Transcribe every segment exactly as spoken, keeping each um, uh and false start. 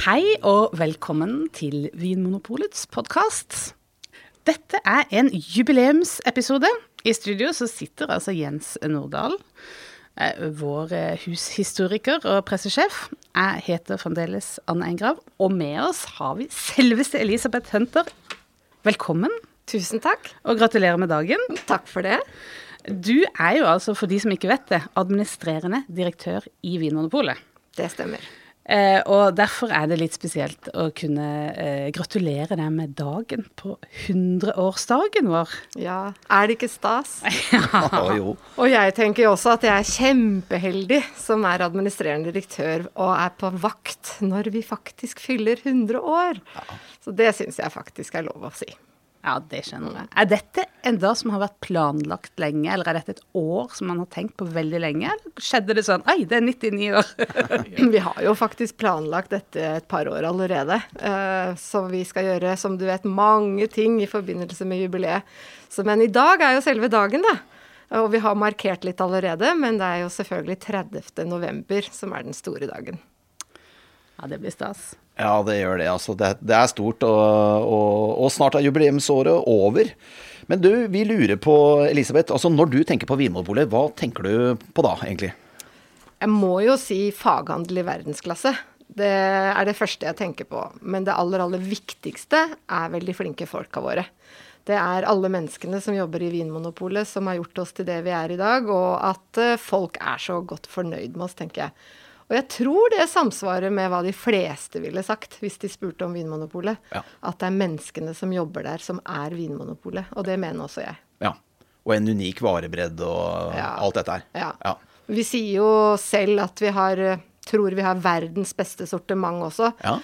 Hei og velkommen til Vinmonopolets podcast. Dette er en jubileumsepisode. I studio så sitter altså Jens Nordahl, vår hushistoriker og pressesjef. Jeg heter fremdeles Anne Enggrav, og med oss har vi selveste Elisabeth Hunter. Velkommen. Tusen takk. Og gratulerer med dagen. Takk for det. Du er jo altså, for de som ikke vet det, administrerende direktør I Vinmonopolet. Det stemmer. Eh, og derfor er det litt spesielt å kunne eh, gratulere deg med dagen på hundreårsdagen vår. Ja, er det ikke stas? ja, jo. Og jeg tenker jo også at jeg er kjempeheldig som er administrerende direktør og er på vakt når vi faktisk fyller hundre år. Ja. Så det synes jeg faktisk er lov å si. Ja, det skjønner jeg. Er dette en dag som har vært planlagt lenge, eller er dette et år som man har tenkt på veldig lenge? Eller skjedde det sånn, ei, det er nittini år? Vi har jo faktisk planlagt dette et par år allerede, så vi skal gjøre, som du vet, mange ting I forbindelse med jubileet. Så, men I dag er jo selve dagen da, og vi har markert litt allerede, men det er jo selvfølgelig tredivte november som er den store dagen. Ja, det blir stas. Ja, det gjør det. Altså, det, det er stort, og, og, og snart er jubileumsåret over. Men du, vi lurer på, Elisabeth, altså når du tenker på Vinmonopolet, hva tenker du på da, egentlig? Jeg må jo si faghandel I verdensklasse. Det er det første jeg tenker på. Men det aller, aller viktigste er veldig flinke folka våre. Det er alle menneskene som jobber I Vinmonopolet som har gjort oss til det vi er I dag, og at folk er så godt fornøyd med oss, tenker jeg. Og jeg tror det samsvarer med hva de fleste ville sagt hvis de spurte om Vinmonopolet. Ja. At det er menneskene som jobber der som er Vinmonopolet, og det mener også jeg. Ja, og en unik varebredd og ja. Alt dette her. Ja. Ja, vi sier jo selv at vi har, tror vi har verdens beste sortiment også. Ja.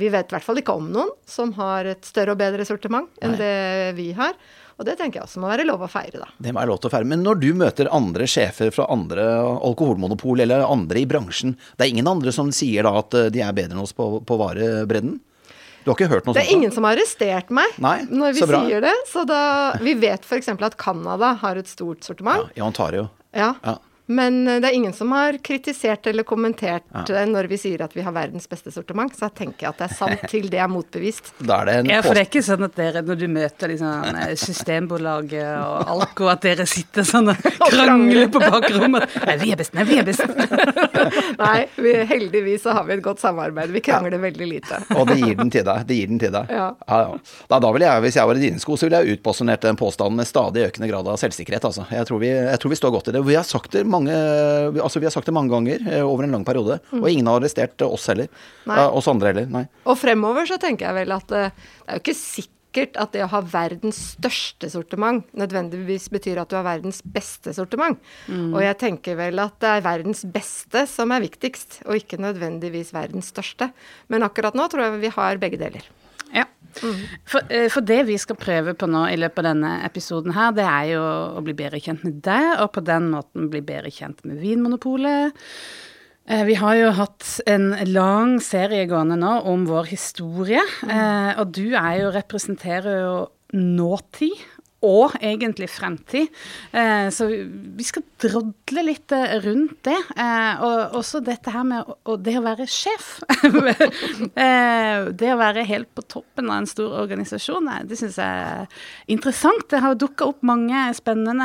Vi vet I hvert fall ikke om noen som har et større og bedre sortiment enn Nei. Det vi har. Og det tenker jeg også må være lov å feire da. Det må være lov til å feire. Men når du møter andre sjefer fra andre alkoholmonopol eller andre I bransjen, det er ingen andre som sier da at de er bedre enn oss på, på varebredden? Du har ikke hørt noe sånt? Det er sånt, ingen da? Som har arrestert meg Nei, når vi sier det. Så da, vi vet for eksempel at Kanada har et stort sortiment. Ja, I Ontario. Ja. Ja. Men det er ingen som har kritisert eller kommentert ja. Når vi sier at vi har verdens beste sortiment, så jeg tenker at det er sant til det er motbevist. Da er det en ja, for det er ikke sånn at dere, når du møter liksom, systembolaget og alko, at dere sitter sånn og krangler på bakrommet. Nei, vi er best, nei, vi er best. Nei, vi, heldigvis så har vi et godt samarbeid. Vi krangler ja. Veldig lite. Og det gir den til deg, det gir den til deg. Ja. Ja, ja. Da, da vil jeg, hvis jeg var I dine sko, så ville jeg utposonert den påstanden med stadig økende grad av selvsikkerhet. Altså. Jeg, tror vi, jeg tror vi står godt I det. Vi har sagt det mange Mange, altså vi har sagt det mange ganger over en lang periode, og ingen har arrestert oss heller, Nei. Oss andre heller. Nei. Og fremover så tenker jeg vel at det er jo ikke sikkert at det å ha verdens største sortiment nødvendigvis betyr at du har verdens beste sortiment. Mm. Og jeg tenker vel at det er verdens beste som er viktigst, og ikke nødvendigvis verdens største. Men akkurat nå tror jeg vi har begge deler. Ja. Mm. For, for det vi skal prøve på nå I løpet av denne episoden her, det er jo å bli bedre kjent med deg, og på den måten bli bedre kjent med Vinmonopolet. Vi har jo hatt en lang serie gående nå om vår historie, mm. og du er jo, representerer jo nåtid, og egentlig fremtid. Så vi skal drodle litt rundt det, og også dette her med og det å være sjef. Det å være helt på toppen av en stor organisasjon, det synes jeg er interessant. Det har dukket opp mange spennende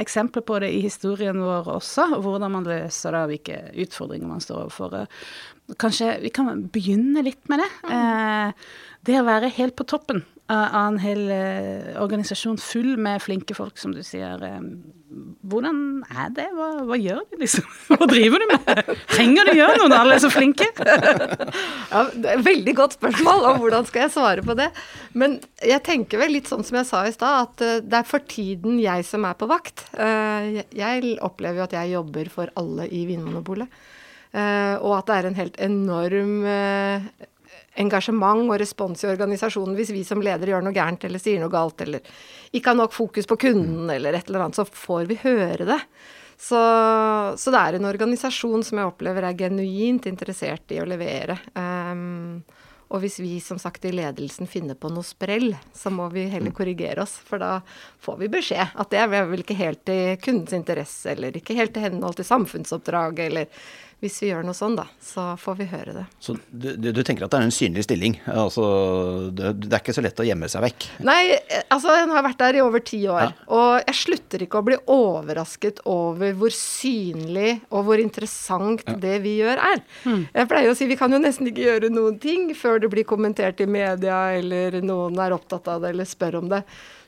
eksempler på det I historien vår også, hvordan man løser det, og hvilke utfordringer man står overfor. Kanskje vi kan begynne litt med det. Det å være helt på toppen av en hel organisasjon full med flinke folk, som du sier. Hvordan er det? Hva, hva gjør du liksom? Hva driver du med? Trenger du gjøre noe når alle er så flinke? Ja, det er et veldig godt spørsmål, og hvordan skal jeg svare på det? Men jeg tenker vel litt sånn som jeg sa I sted, at det er for tiden jeg som er på vakt. Jeg opplever jo at jeg jobber for alle I Vinmonopolet, og at det er en helt enorm engasjement og respons I organisasjonen hvis vi som ledere gjør noe gærent eller sier noe galt eller ikke har nok fokus på kunden eller et eller annet, så får vi høre det. Så, så det er en organisasjon som jeg opplever er genuint interessert I å levere. Um, og hvis vi som sagt I ledelsen finner på noe sprell, så må vi heller korrigere oss, for da får vi beskjed at det er vel ikke helt til kundens interesse eller ikke helt til henhold til samfunnsoppdraget eller hvis vi gjør noe sånn da, så får vi høre det. Så du, du, du tenker at det er en synlig stilling, altså det, det er ikke så lett å gjemme seg vekk? Nei, altså jeg har vært der i over ti år, ja. Og jeg slutter ikke å bli overrasket over hvor synlig og hvor interessant ja. Det vi gjør er. Mm. Jeg pleier å si, vi kan jo nesten ikke gjøre noen ting før det blir kommentert i media, eller noen er opptatt av det, eller spør om det.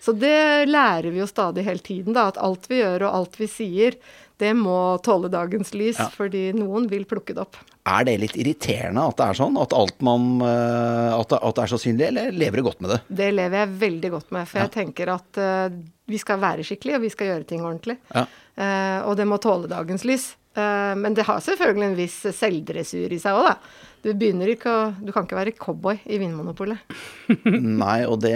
Så det lærer vi jo stadig hele tiden da, at alt vi gjør og alt vi sier, det må tåle dagens lys, ja. Fordi noen vil plukke det opp. Er det litt irriterende at det er sånn, at alt man, at det er så synlig, eller lever du godt med det? Det lever jeg veldig godt med, for ja. Jeg tenker at uh, vi skal være skikkelig, og vi skal gjøre ting ordentlig. Ja. Uh, og det må tåle dagens lys. Uh, men det har selvfølgelig en viss selvdressur i seg også da. Du begynner ikke å, du kan ikke være cowboy I Vinmonopolet. Nei, og det,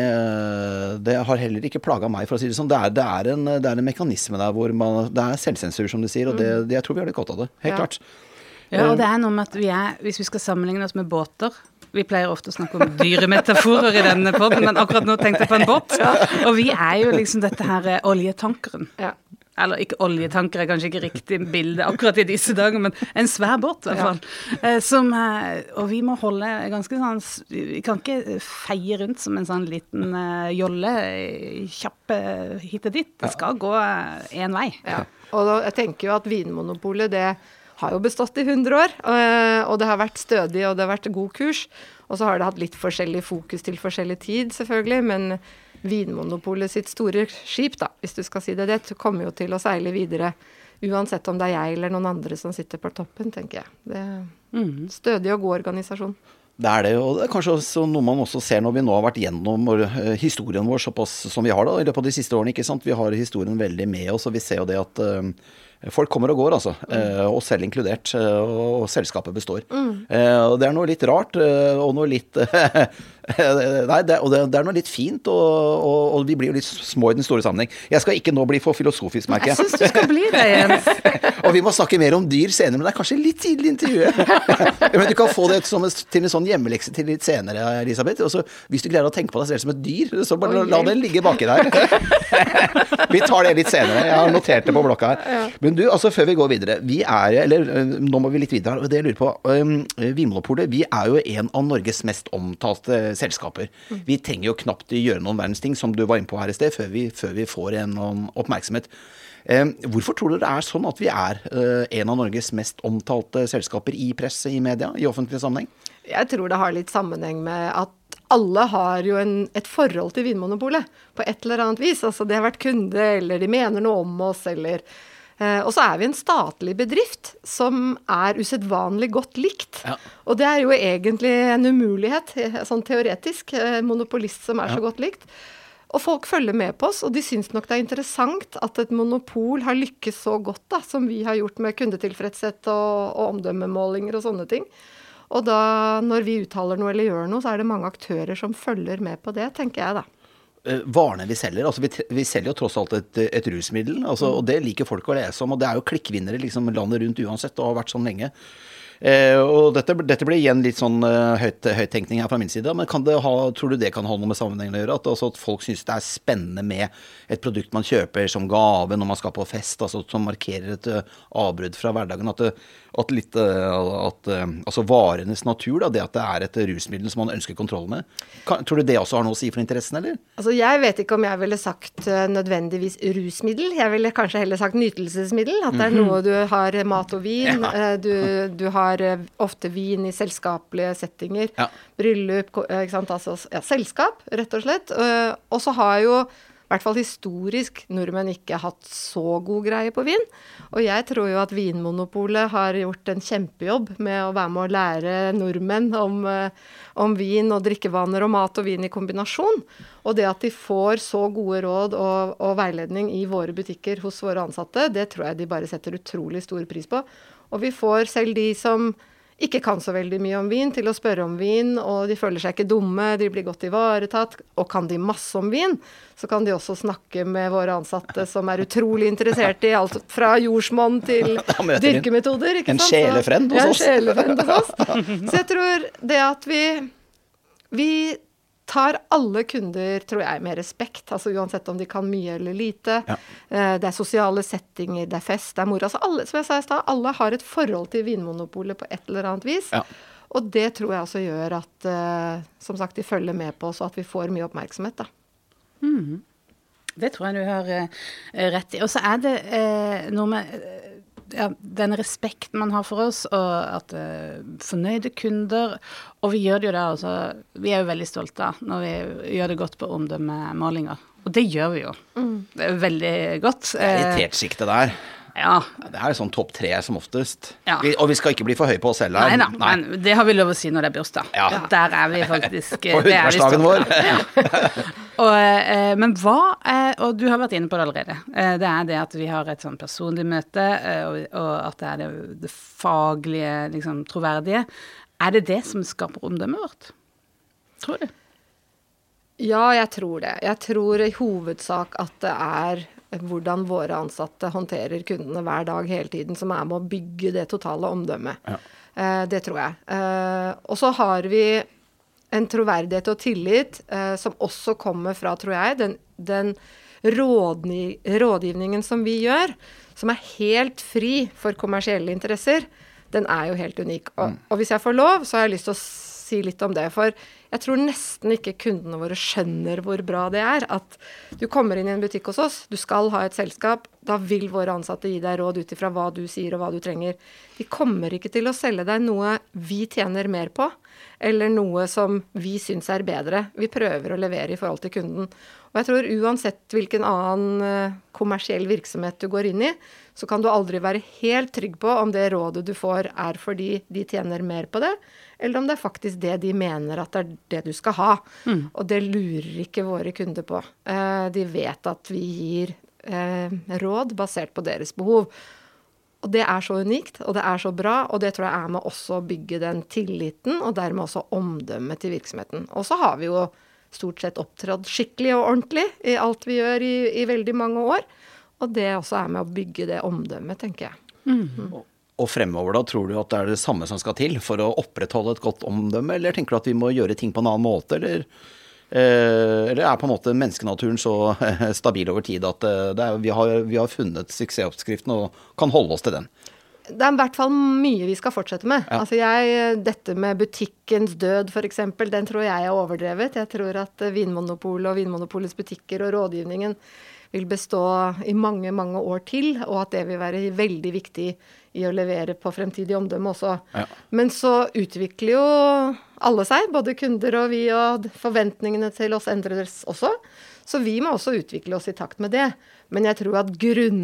det har heller ikke plaget meg, for å si det sånn. Det er, det er, en, det er en mekanisme der hvor man, det er selvsensur, som du sier, og det, det, jeg tror vi har det godt av det, helt ja. Klart. Ja, og det er noe med at vi er, hvis vi skal sammenligne oss med båter, vi pleier ofte å snakke om dyremetaforer I denne podden, men akkurat nå tenkte jeg på en båt, og vi er jo liksom dette her oljetankeren. Ja. Eller ikke oljetanker, er kanskje ikke riktig bilde akkurat I disse dager, men en svær båt I hvert fall. Som, og vi må holde ganske sånn, vi kan ikke feie rundt som en sånn liten jolle, kjappe hit og dit. Det skal gå en vei. Ja. Og da, jeg tenker jo at Vinmonopolet, det har jo bestått I hundre år, og det har vært stødig, og det har vært god kurs, og så har det hatt litt forskjellig fokus til forskjellig tid selvfølgelig, men Vinmonopolet sitt store skip da, hvis du skal si det, det kommer jo til å seile videre, uansett om det er jeg eller noen andre som sitter på toppen, tenker jeg. Det er en stødig og god organisasjon. Det er det, og det er kanskje også noe man også ser når vi nå har vært gjennom historien vår såpass som vi har da, I løpet av de siste årene, ikke sant? Vi har historien veldig med oss, og vi ser jo det at øh, folk kommer og går altså, øh, og selv inkludert, øh, og selskapet består. Mm. Eh, og det er noe litt rart, øh, og noe litt... Nei, det, og det, det er noe litt fint, og, og, og vi blir jo litt små I den store sammenheng. Jeg skal ikke nå bli for filosofisk, merker jeg. Jeg synes du skal bli det, Jens. og vi må snakke mer om dyr senere, men det er kanskje litt tidlig intervjuet. men du kan få det som, til en sånn hjemmelekse til litt senere, Elisabeth. Og så, hvis du gleder å tenke på deg selv som et dyr, så bare la den ligge baki der. vi tar det litt senere, jeg har notert det på blokka her. Men du, altså før vi går videre, vi er, eller nå må vi litt videre her, og det jeg lurer på, um, Vinmonopolet, vi er jo en av Norges mest omtalte selskaper. Vi trenger jo knapt gjøre noen verdens ting, som du var inne på her I sted, før vi, før vi får en oppmerksomhet. Eh, hvorfor tror du det er sånn at vi er eh, en av Norges mest omtalte selskaper I presse, I media, I offentlig sammenheng? Jeg tror det har litt sammenheng med at alle har jo en, et forhold til Vinmonopolet, på et eller annet vis. Altså, de har vært kunde, eller de mener noe om oss, eller... Eh, og så er vi en statlig bedrift som er usedvanlig godt likt. Ja. Og det er jo egentlig en umulighet, sånn teoretisk, eh, monopolist som er ja. Så godt likt. Og folk følger med på oss, og de synes nok det er interessant at et monopol har lykkes så godt da, som vi har gjort med kundetilfredshet og, og omdømmemålinger og sånne ting. Og da, når vi uttaler noe eller gjør noe, så er det mange aktører som følger med på det, tenker jeg da. Varene vi selger, altså vi, vi selger jo tross alt et, et rusmiddel, altså, og det liker folk å lese om, og det er jo klikkvinnere liksom landet rundt uansett, og har vært sånn lenge. Eh, og dette, dette blir igjen litt sånn uh, høyt, høyttenkning her fra min side, men kan det ha, tror du det kan ha noe med sammenhengen å gjøre? At, altså, at folk synes det er spennende med et produkt man kjøper som gave når man skal på fest, altså, som markerer et uh, avbrudd fra hverdagen, at, at, litt, uh, at uh, altså varenes natur, da, det at det er et rusmiddel som man ønsker kontroll med, kan, tror du det også har noe å si for interessen, eller? Altså, jeg vet ikke om jeg ville sagt uh, nødvendigvis rusmiddel, jeg ville kanskje heller sagt nytelsesmiddel, at det er noe du har mat og vin, ja. uh, du, du har ofte vin I selskapelige settinger, ja. Bryllup, ikke sant? Altså, ja, selskap, rett og slett. Og så har jo, I hvert fall historisk, nordmenn ikke hatt så god greie på vin. Og jeg tror jo at Vinmonopolet har gjort en kjempejobb med å være med å lære nordmenn om, om vin og drikkevaner og mat og vin I kombinasjon. Og det at de får så gode råd og, og veiledning I våre butikker hos våre ansatte, det tror jeg de bare setter utrolig stor pris på. Og vi får selv de som ikke kan så veldig mye om vin til å spørre om vin, og de føler seg ikke dumme, de blir godt ivaretatt, og kan de masse om vin, så kan de også snakke med våre ansatte som er utrolig interessert I alt fra jordsmonn til dyrkemetoder. Ikke en sant? Sjelefrend hos oss. Ja, en sjelefrend hos oss. Så jeg tror det at vi, vi tar alle kunder, tror jeg, med respekt, altså uansett om de kan mye eller lite. Ja. Det er sosiale settinger, det er fest, det er mor. Altså alle, som jeg sa I sted, alle har et forhold til vinmonopolet på et eller annet vis. Ja. Og det tror jeg også gjør at, som sagt, de følger med på oss, og at vi får mye oppmerksomhet, da. Mm. Det tror jeg du har rett I. Og så er det eh, noe med... Ja, den respekt man har for oss og at uh, fornøyde kunder og vi gjør det jo det altså, vi er jo veldig stolte av når vi gjør det godt på omdømmemålinger og det gjør vi jo mm. det er veldig godt det er irritert siktet der ja. Det er jo sånn topp tre som oftest ja. vi, og vi skal ikke bli for høy på oss selv nei, da, nei. Men det har vi lov å si når det er bursdag ja. Der er vi faktisk på hundreårsdagen vår ja. og, uh, men hva er, og du har vært inne på det allerede uh, det er det at vi har et sånn personlig møte uh, og at det er det, det faglige liksom, troverdige er det det som skaper omdømmet vårt? Tror du? Ja, jeg tror det jeg tror I hovedsak at det er hvordan våre ansatte håndterer kundene hver dag hele tiden, som er med å bygge det totale omdømmet. Ja. Eh, det tror jeg. Eh, og så har vi en troverdighet og tillit, eh, som også kommer fra, tror jeg, den, den rådni, rådgivningen som vi gjør, som er helt fri for kommersielle interesser, den er jo helt unik. Og, og hvis jeg får lov, så har jeg lyst til å si litt om det, for jeg tror nesten ikke kundene våre skjønner hvor bra det er, at du kommer inn I en butikk hos oss, du skal ha et selskap, da vil våre ansatte gi deg råd utifra hva du sier og hva du trenger. De kommer ikke til å selge deg noe vi tjener mer på, eller noe som vi synes er bedre. Vi prøver å levere I forhold til kunden. Og jeg tror uansett hvilken annen kommersiell virksomhet du går inn I, så kan du aldri være helt trygg på om det rådet du får er fordi de tjener mer på det, eller om det er faktisk det de mener at det er det du skal ha. Mm. Og det lurer ikke våre kunder på. De vet at vi gir råd basert på deres behov. Og det er så unikt, og det er så bra, og det tror jeg er med også å bygge den tilliten, og dermed også omdømmet til virksomheten. Og så har vi jo stort sett opptrådt skikkelig og ordentlig I alt vi gjør I, I veldig mange år, og det også er med å bygge det omdømmet, tenker jeg. Mm-hmm. Og, og fremover da, tror du at det er det samme som skal til for å opprettholde et godt omdømme, eller tenker du at vi må gjøre ting på en annen måte, eller, eh, eller er på en måte menneskenaturen så stabil over tid at det er, vi, har, vi har funnet suksessoppskriften og kan holde oss til den? Det er I hvert fall mye vi skal fortsette med. Ja. Altså jeg, dette med butikkens død for eksempel, den tror jeg er overdrevet. Jeg tror at Vinmonopolet og Vinmonopolets butikker og rådgivningen vil bestå I mange, mange år til, og at det vil være veldig viktig I å levere på fremtidig omdømme også. Ja. Men så utvikler jo alle seg, både kunder og vi, og forventningene til oss endres også. Så vi må også utvikle oss I takt med det. Men jeg tror at grunn...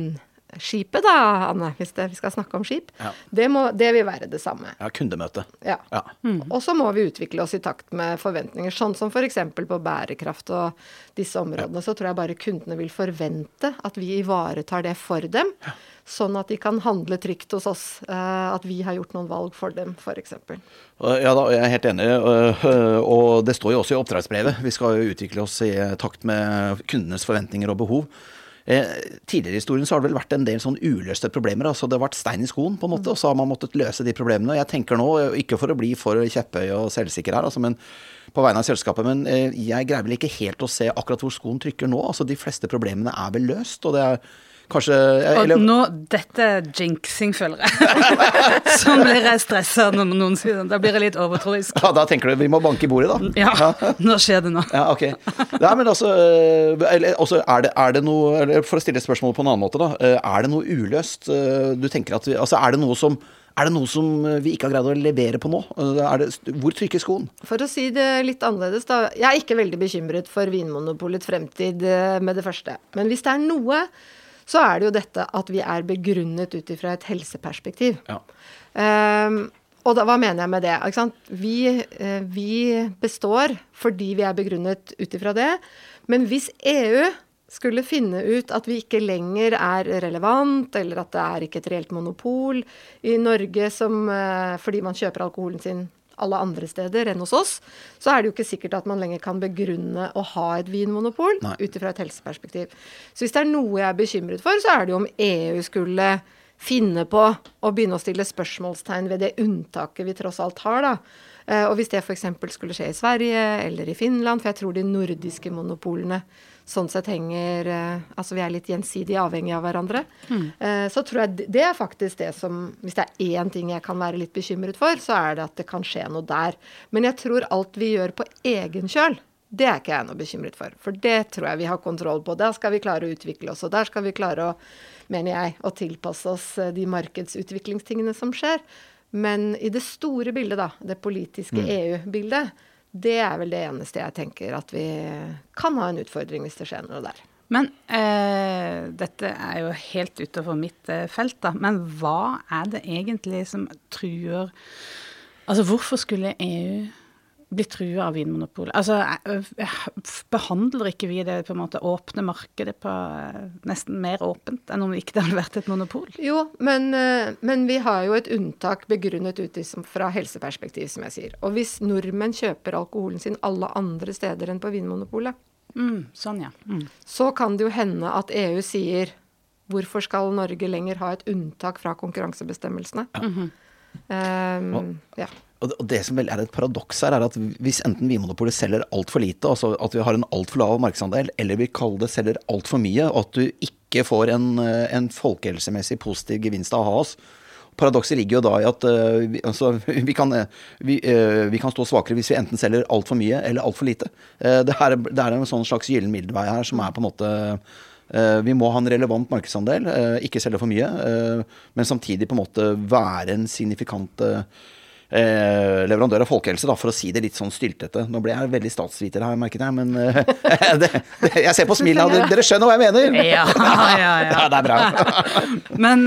skipet da, Anne, hvis det, vi skal snakke om skip, ja. det, må, det vil være det samme. Ja, kundemøte. Ja. ja. Mm. Og så må vi utvikle oss I takt med forventninger, sånn som for eksempel på bærekraft og disse områdene, ja. Så tror jeg bare kundene vil forvente at vi ivaretar det for dem, ja. Sånn at de kan handle trygt hos oss, at vi har gjort noen valg for dem, for eksempel. Ja, da, jeg er helt enig, og det står jo også I oppdragsbrevet. Vi skal jo utvikle oss I takt med kundenes forventninger og behov. Eh, tidligere I historien så har det vel vært en del sånn uløste problemer, altså det har vært stein I skoen på en måte, og så har man måttet løse de problemene, og jeg tenker nå, ikke for å bli for kjepphøy og selvsikker her, altså, men på vegne av selskapet, men eh, jeg greier vel ikke helt å se akkurat hvor skoen trykker nå, altså de fleste problemene er vel løst, og det er kanskje... Eller... Og nå, dette jinxing føler jeg, som blir jeg stresset når noen sier sånn, da blir jeg litt overtroisk. Ja, da tenker du, vi må banke I bordet da. Ja, nå skjer det nå. Ja, ok. Nei, men altså, eller, også er, det, er det noe, eller for å stille spørsmålet på en annen måte da, er det noe uløst? Du tenker at, vi, altså er det noe som... Er det noe som vi ikke har greid å levere på nå? Er det, hvor trykker skoen? For å si det litt annerledes da, jeg er ikke veldig bekymret for Vinmonopolets fremtid med det første. Men hvis det er noe, så er det jo dette at vi er begrunnet ut ifra et helseperspektiv. Ja. Um, og da, hva mener jeg med det? Ikke sant? Vi, vi består fordi vi er begrunnet ut ifra det, men hvis EU... skulle finne ut at vi ikke lenger er relevant, eller at det er ikke et reelt monopol I Norge, som, fordi man kjøper alkoholen sin alle andre steder enn hos oss, så er det jo ikke sikkert at man lenger kan begrunne å ha et vinmonopol utifra et helseperspektiv. Så hvis det er noe jeg er bekymret for, så er det jo om EU skulle finne på å begynne å stille spørsmålstegn ved det unntaket vi tross alt har da. Og hvis det for eksempel skulle skje I Sverige eller I Finland, for jeg tror de nordiske monopolene sånn sett henger, altså vi er litt gjensidig avhengige av hverandre, mm. så tror jeg det er faktisk det som, hvis det er en ting jeg kan være litt bekymret for, så er det at det kan skje noe der. Men jeg tror alt vi gjør på egen kjøl, det er ikke jeg noe bekymret for, for det tror jeg vi har kontroll på. Der skal vi klare å utvikle oss, og der skal vi klare å, mener jeg, å tilpasse oss de markedsutviklingstingene som skjer. Men I det store bildet da, det politiske mm. EU-bildet, Det er vel det eneste jeg tenker at vi kan ha en utfordring hvis det skjer noe der. Men eh, dette er jo helt utenfor mitt eh, felt da, men hva er det egentlig som truer, altså hvorfor skulle EU bli truet av vinmonopolet? Altså behandler ikke vi det på en måte åpne markedet på nesten mer åpent enn om ikke det hadde vært et monopol? Jo, men, men vi har jo et unntak begrunnet ut fra helseperspektiv, som jeg sier. Og hvis nordmenn kjøper alkoholen sin alle andre steder enn på vinmonopolet, mm, sånn, ja. mm. så kan det jo hende at EU sier hvorfor skal Norge lenger ha et unntak fra konkurransebestemmelsene? Mm-hmm. Um, ja. Og det som vel er et paradoks her, er at hvis enten Vinmonopolet selger alt for lite, altså at vi har en alt for lav markedsandel, eller vi kaller det selger alt for mye, og at du ikke får en, en folkehelsemessig positiv gevinst av å ha oss. Paradokset ligger jo da I at uh, altså, vi, kan, vi, uh, vi kan stå svakere hvis vi enten selger alt for mye eller alt for lite. Uh, det, her, det er en sånn slags gyllen middelvei her som er på en måte... Vi må ha en relevant markedsandel, ikke selge for mye, men samtidig på en måte være en signifikant leverandør av folkehelse, da, for å si det litt sånn styltete. Nå ble jeg veldig statsviter her, merket jeg, men det, det, jeg ser på smilene, dere skjønner hva jeg mener. Ja, ja, ja. Ja, det er bra. Men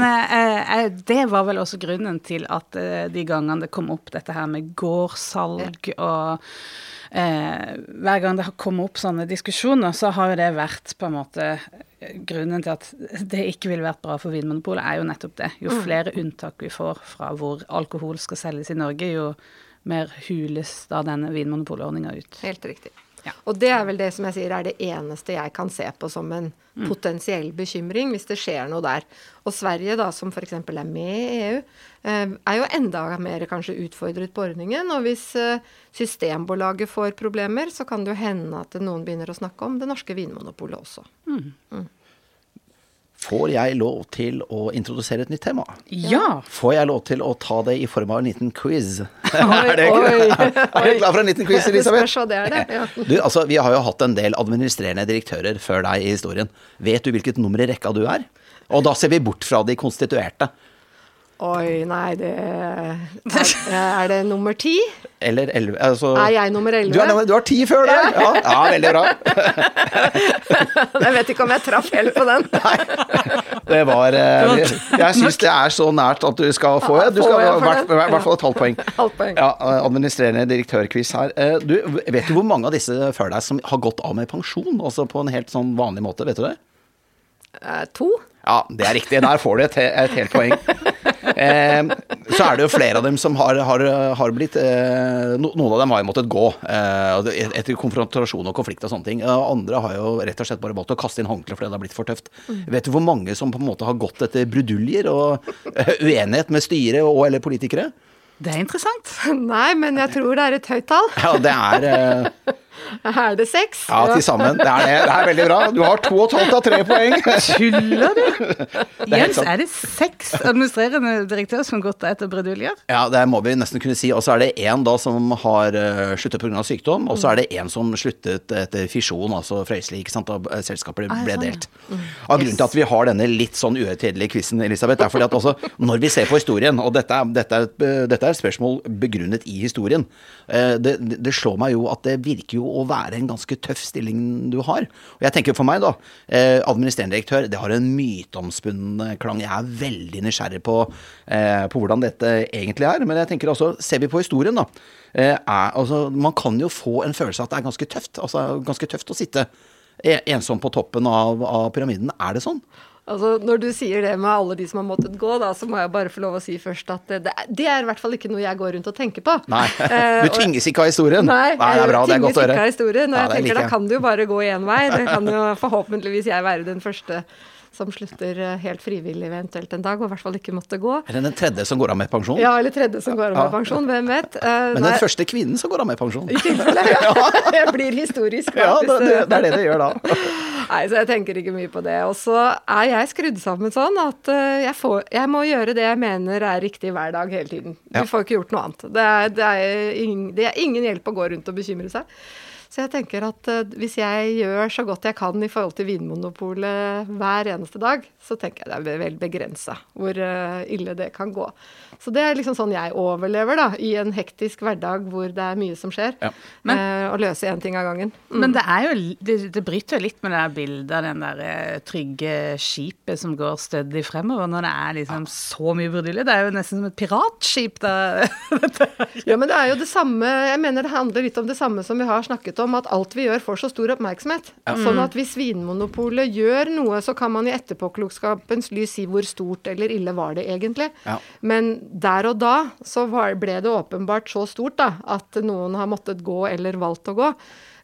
det var vel også grunnen til at de gangene det kom opp dette her med gårsalg og... Eh, hver gang det har kommet opp sånne diskusjoner, så har jo det vært på en måte grunnen til at det ikke ville vært bra for Vinmonopolet, er jo nettopp det. Jo flere unntak vi får fra hvor alkohol skal selges I Norge, jo mer hules da denne Vinmonopolordningen ut. Helt riktig. Ja. Og det er vel det som jeg sier er det eneste jeg kan se på som en mm. potensiell bekymring hvis det skjer noe der. Og Sverige da, som for eksempel er med I EU, er jo enda mer kanskje utfordret på ordningen, og hvis systembolaget får problemer, så kan det jo hende at noen begynner å snakke om det norske vinmonopolet også. Mm. Mm. Får jeg lov til å introdusere et nytt tema? Ja! Får jeg lov til å ta det I form av en liten quiz? Er det klar for en liten quiz, Elisabeth? Det er det, ja. Du, altså, vi har jo hatt en del administrerende direktører før deg I historien. Vet du hvilket nummer I rekka du er? Og da ser vi bort fra de konstituerte. Oi, nei, det er, er det nummer ti? Eller elleve? Altså, er jeg nummer elleve? Du er, du er ti før der? Ja. Ja, ja, veldig bra. Jeg vet ikke om jeg traff helt på den. Nei, det var... Jeg synes det er så nært at du skal få det. Du skal I hvert fall et halvt poeng. Halvt poeng. Ja, administrerende direktørquiz her. Du, vet du hvor mange av disse før deg som har gått av med pensjon? Altså på en helt sånn vanlig måte, vet du det? To? Ja, det er riktig. Der får du et, et helt poeng. Eh, så er det jo flere av dem som har, har, har blitt eh, no, noen av dem har jo måttet gå eh, etter konfrontasjon og konflikt og sånne ting, andre har jo rett og slett bare valgt å kaste inn håndkle fordi det har blitt for tøft mm. vet du hvor mange som på en måte har gått etter bruduljer og eh, uenighet med styre og eller politikere? Det er interessant. Nei, men jeg tror det er et høyt tall. Ja, det er... Eh, er det seks? Ja, til sammen. Det er, det er veldig bra. Du har to og et halvt av tre poeng. Skyller du? Jens, er det seks administrerende direktør som gått etter bruduljer? Ja, det må vi nesten kunne si. Og så er det en da som har sluttet på grunn av sykdom, og så er det en som sluttet etter fisjon, altså frøyselig, ikke sant, da selskapet ble delt. Av grunnen til at vi har denne litt sånn uhøytidelige quizen, Elisabeth, er fordi at altså, når vi ser på historien, og dette er, dette er, dette er et spørsmål begrunnet I historien, det, det slår meg jo at det virker jo å være en ganske tøff stilling du har. Og jeg tenker for meg da, eh, administrerende direktør, det har en myteomspunnen klang. Jeg er veldig nysgjerrig på, eh, på hvordan dette egentlig er, men jeg tenker altså, ser vi på historien da, eh, er, altså, man kan jo få en følelse at det er ganske tøft, altså ganske tøft å sitte ensom på toppen av, av pyramiden. Er det sånn? Altså, når du sier det med alle de som har måttet gå, da, så må jeg bare få lov å si først at det, det er I hvert fall ikke noe jeg går rundt og tenker på. Nei, du tvinges ikke av historien. Nei, Nei det er bra, det er godt å høre. Tvinges ikke av historien, og ja, jeg tenker like. Da kan du jo bare gå I en vei. Det kan jo forhåpentligvis jeg være den første som slutter helt frivillig eventuellt en dag, og I hvert fall ikke måtte gå. Er det den tredje som går av med pensjon? Ja, eller tredje som går av med pensjon, hvem vet? Uh, Men den nei. Første kvinnen som går av med pensjon. I tilfelle, ja. Det blir historisk. Ja, det, det, det er det det gjør da. Nei, så jeg tenker ikke mye på det. Og så er jeg skrudd sammen sånn at jeg, får, jeg må gjøre det jeg mener er riktig hver dag hele tiden. Vi får ikke gjort noe annet. Det er, det er, ingen, det er ingen hjelp å gå rundt og bekymre seg. Så jeg tenker at uh, hvis jeg gjør så godt jeg kan I forhold til Vinmonopolet hver eneste dag, så tenker jeg det er vel begrenset hvor uh, ille det kan gå. Så det er liksom sånn jeg overlever da, I en hektisk hverdag hvor det er mye som skjer, ja. men, uh, og løse en ting av gangen. Mm. Men det er jo, det, det bryter jo litt med det der bildet av den der uh, trygge skipet som går stødig fremover, når det er liksom ja. Så mye brudille. Det er jo nesten som et piratskip da. ja, men det er jo det samme, jeg mener det handler litt om det samme som vi har snakket om, om at alt vi gjør får så stor oppmerksomhet. Ja. Sånn at hvis Vinmonopolet gjør noe, så kan man I etterpåklokskapens lys si hvor stort eller ille var det egentlig. Ja. Men der og da så var, ble det åpenbart så stort da, at noen har måttet gå eller valgt å gå.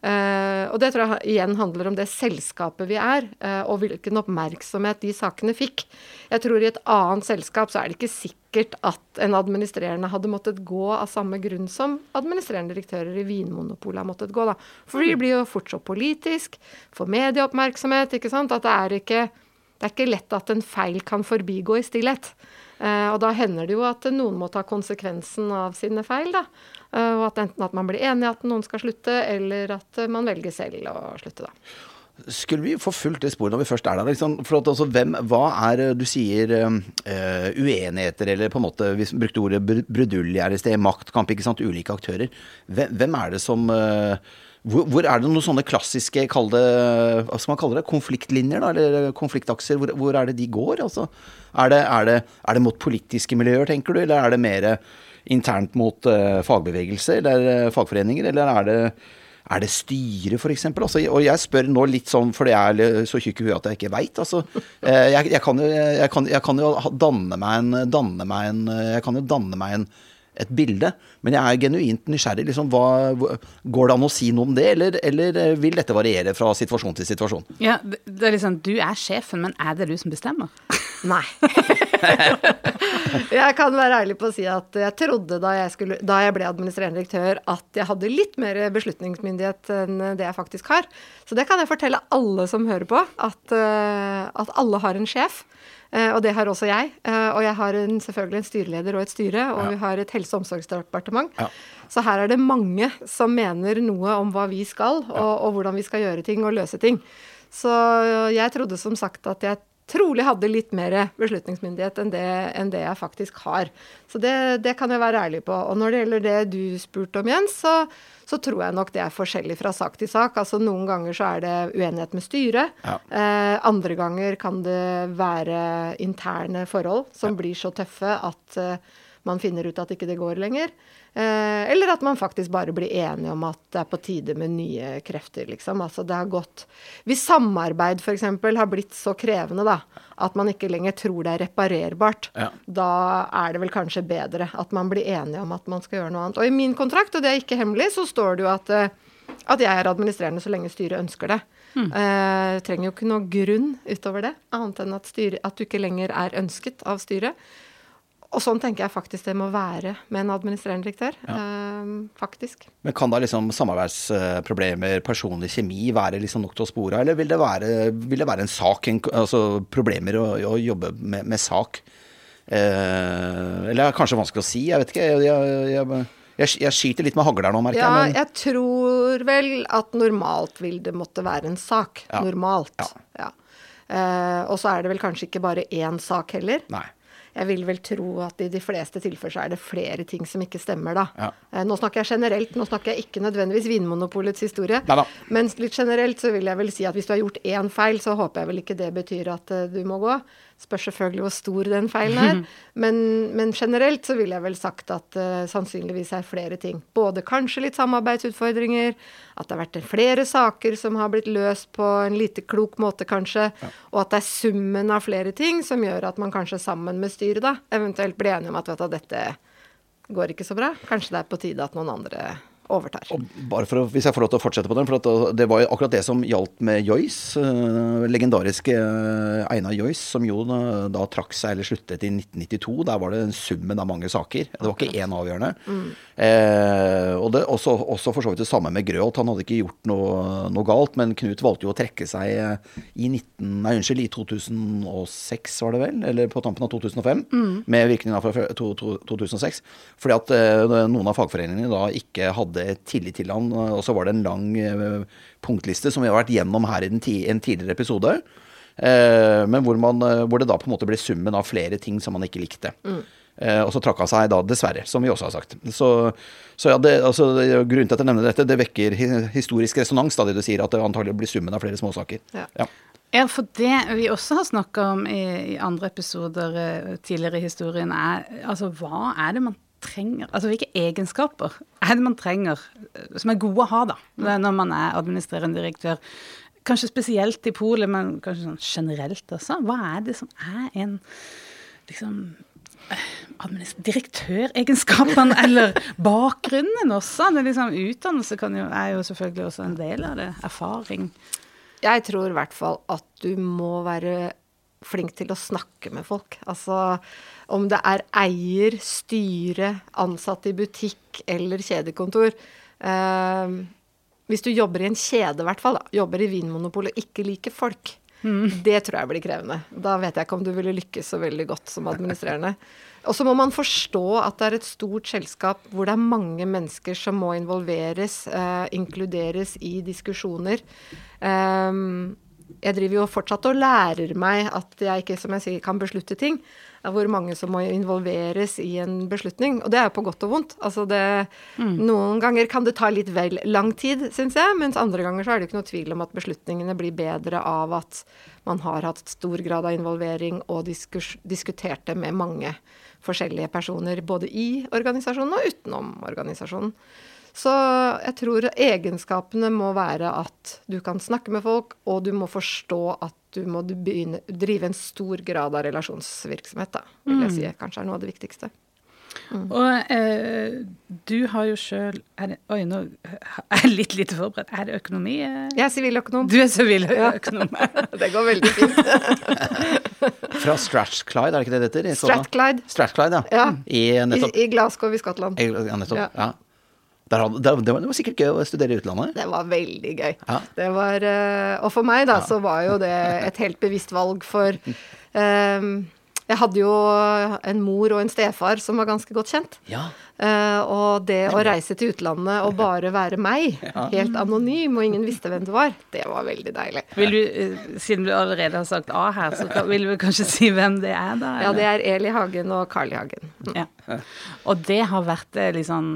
Eh, og det tror jeg igjen handler om det selskapet vi er, eh, og hvilken oppmerksomhet de sakene fikk. Jeg tror I et annet selskap så er det ikke sikkert at en administrerende hadde måttet gå av samme grunn som administrerende direktører I Vinmonopolet har måttet gå. Da. For det blir jo fortsatt politisk, for medieoppmerksomhet, ikke sant? At det er ikke, det er ikke lett at en feil kan forbigå I stillhet. Eh, og da hender det jo at noen må ta konsekvensen av sine feil, da. Eh, og at enten at man blir enig at noen skal slutte, eller at man velger selv å slutte, da. Skulle vi få fulgt det sporet når vi først er der? Liksom, for at, altså, hvem, hva er, du sier, uh, uenigheter, eller på en måte, vi brukte ordet brudulje er I sted, maktkamp, ikke sant, ulike aktører. Hvem, hvem er det som, uh, hvor, hvor er det noen sånne klassiske, kall det, hva skal man kalle det, konfliktlinjer da, eller konfliktakser, hvor, hvor er det de går? Altså, er det, er det, er det mot politiske miljøer, tenker du, eller er det mer internt mot uh, fagbevegelser, eller uh, fagforeninger, eller er det... Er det styre for eksempel? Altså, og jeg spør nå litt sånn, for det er så tjukk I hodet at jeg ikke vet. Altså, jeg, jeg, kan jo, jeg, kan, jeg kan jo danne meg, en, danne meg, en, jeg kan jo danne meg en, et bilde, men jeg er genuint nysgjerrig. Liksom, hva, går det an å si noe om det, eller, eller vil dette variere fra situasjon til situasjon? Ja, det er liksom, du er sjefen, men er det du som bestemmer? Nei. Jeg kan være ærlig på å si at jeg trodde da jeg, skulle, da jeg ble administrerende direktør at jeg hadde litt mer beslutningsmyndighet enn det jeg faktisk har. Så det kan jeg fortelle alle som hører på, at, at alle har en sjef. Og det har også jeg, og jeg har en, selvfølgelig en styreleder og et styre, og ja. Vi har et helse- og omsorgsdepartement. Ja. Så her er det mange som mener noe om hva vi skal, og, og hvordan vi skal gjøre ting og løse ting. Så jeg trodde som sagt at jeg trolig hadde litt mer beslutningsmyndighet enn det, enn det jeg faktisk har. Så det, det kan jeg være ærlig på. Og når det gjelder det du spurte om, Jens, så, så tror jeg nok det er forskjellig fra sak til sak. Altså noen ganger så er det uenighet med styret. Ja. Eh, andre ganger kan det være interne forhold som ja. Blir så tøffe at eh, man finner ut at ikke det går lenger. Eh, eller at man faktisk bare blir enige om at det er på tide med nye krefter, liksom. Altså det har gått... Hvis samarbeid for eksempel har blitt så krevende da, at man ikke lenger tror det er reparerbart, ja. Da er det vel kanskje bedre at man blir enige om at man skal gjøre noe annet. Og I min kontrakt, og det er ikke hemmelig, så står det jo at, at jeg er administrerende så lenge styret ønsker det. Mm. Eh, trenger jo ikke noe grunn utover det, annet enn at, styre, at du ikke lenger er ønsket av styret. Og sånn tenker jeg faktisk det må være med en administrerende direktør, ja. eh, faktisk. Men kan da liksom samarbeidsproblemer, personlig kjemi være liksom nok til å spore, eller vil det være, vil det være en sak, en, altså problemer å, å jobbe med, med sak? Eh, eller er det kanskje vanskelig å si, jeg vet ikke, jeg... jeg, jeg Jeg, jeg skyter litt med hagler nå, merker jeg. Ja, men... jeg tror vel at normalt vil det måtte være en sak. Ja. Normalt, ja. ja. Eh, og så er det vel kanskje ikke bare én sak heller. Nei. Jeg vil vel tro at I de fleste tilfeller så er det flere ting som ikke stemmer da. Ja. Nå snakker jeg generelt, nå snakker jeg ikke nødvendigvis Vinmonopolets historie, Neida. Men litt generelt så vil jeg vel si at hvis du har gjort en feil, så håper jeg vel ikke det betyr at du må gå. Spør selvfølgelig hvor stor den feilen er, men, men generelt så vil jeg vel sagt at uh, sannsynligvis er flere ting. Både kanskje litt samarbeidsutfordringer, at det har vært flere saker som har blitt løst på en lite klok måte kanskje, ja. Og at det er summen av flere ting som gjør at man kanskje sammen med styret da, eventuelt blir enige om at vet du, dette går ikke så bra. Kanskje det er på tide at noen andre overtar. Og bare for å, hvis jeg får lov til å fortsette på den, for at det var jo akkurat det som gjaldt med Joys, eh, legendariske Einar Joys, som jo da, da trakk seg eller sluttet i nitten nittito. Der var det en summen av mange saker. Det var ikke en avgjørende. Mm. Eh, og det, også, også for så vidt det samme med Grølt. Han hadde ikke gjort noe, noe galt, men Knut valgte jo å trekke seg i, nitten, nei, unnskyld, i to tusen og seks, var det vel? Eller på tampen av to tusen og fem, mm. med virkningen fra to tusen og seks. Fordi at eh, noen av fagforeningene da ikke hadde tillit til han, og så var det en lang punktliste som vi har vært gjennom her I den ti- en tidligere episode, eh, men hvor, man, hvor det da på en måte ble summen av flere ting som man ikke likte. Mm. Eh, og så trakk han seg da, dessverre, som vi også har sagt. Så, så ja, det, altså, grunnen til at jeg nevner dette, det vekker historisk resonans, da det du sier, at det antagelig blir summen av flere småsaker. Ja. Ja. Ja, for det vi også har snakket om i, i andre episoder tidligere I historien, er, altså, hva er det man trenger, altså hvilke egenskaper er det man trenger, som er gode å ha da, når man er administrerende direktør, kanskje spesielt I Polen, men kanskje sånn generelt også, hva er det som er en liksom, direktøregenskapen, eller bakgrunnen også, det liksom utdannelse kan jo, er jo selvfølgelig også en del av det, erfaring. Jeg tror I hvert fall at du må være flink til å snakke med folk. Altså, om det er eier, styre, ansatt I butikk eller kjedekontor. Eh, hvis du jobber I en kjede I hvert fall, da, jobber I Vinmonopolet og ikke liker folk, mm. det tror jeg blir krevende. Da vet jeg ikke om du ville lykkes så veldig godt som administrerende. Og så må man forstå at det er et stort selskap hvor det er mange mennesker som må involveres, eh, inkluderes I diskusjoner. Eh, Jeg driver jo fortsatt og lærer meg at jeg ikke, som jeg sier, kan beslutte ting. Det er hvor mange som må involveres I en beslutning, og det er jo på godt og vondt. Altså det, mm. Noen ganger kan det ta litt vel lang tid, synes jeg, mens andre ganger så er det jo ikke noe tvil om at beslutningene blir bedre av at man har hatt stor grad av involvering og diskurs, diskutert det med mange forskjellige personer, både I organisasjonen og utenom organisasjonen. Så jeg tror egenskapene må være at du kan snakke med folk, og du må forstå at du må begynne, drive en stor grad av relasjonsvirksomhet, da, vil jeg si, kanskje er noe av det viktigste. Mm. Og eh, du har jo selv, er det, oi, nå er jeg litt lite forberedt, er det økonomi? Jeg er siviløkonom. Du er siviløkonom. Ja. Det går veldig fint. Fra Strathclyde, er det ikke det det heter? Strathclyde. Strathclyde, ja. ja. I, I, I Glasgow I Skottland. I, ja, nettopp, ja. ja. Der, der, det, var, det var sikkert gøy å studere I utlandet. Det var veldig gøy. Ja. Det var, og for meg da, så var jo det et helt bevisst valg, for um, jeg hadde jo en mor og en stefar som var ganske godt kjent. Ja. Uh, og det å reise til utlandet og bare være meg, ja. Helt anonym, og ingen visste hvem det var, det var veldig deilig. Vil du, siden du allerede har sagt A her, så kan, vil du kanskje si hvem det er da? Eller? Ja, det er Eli Hagen og Karli Hagen. Mm. Ja. Og det har vært liksom...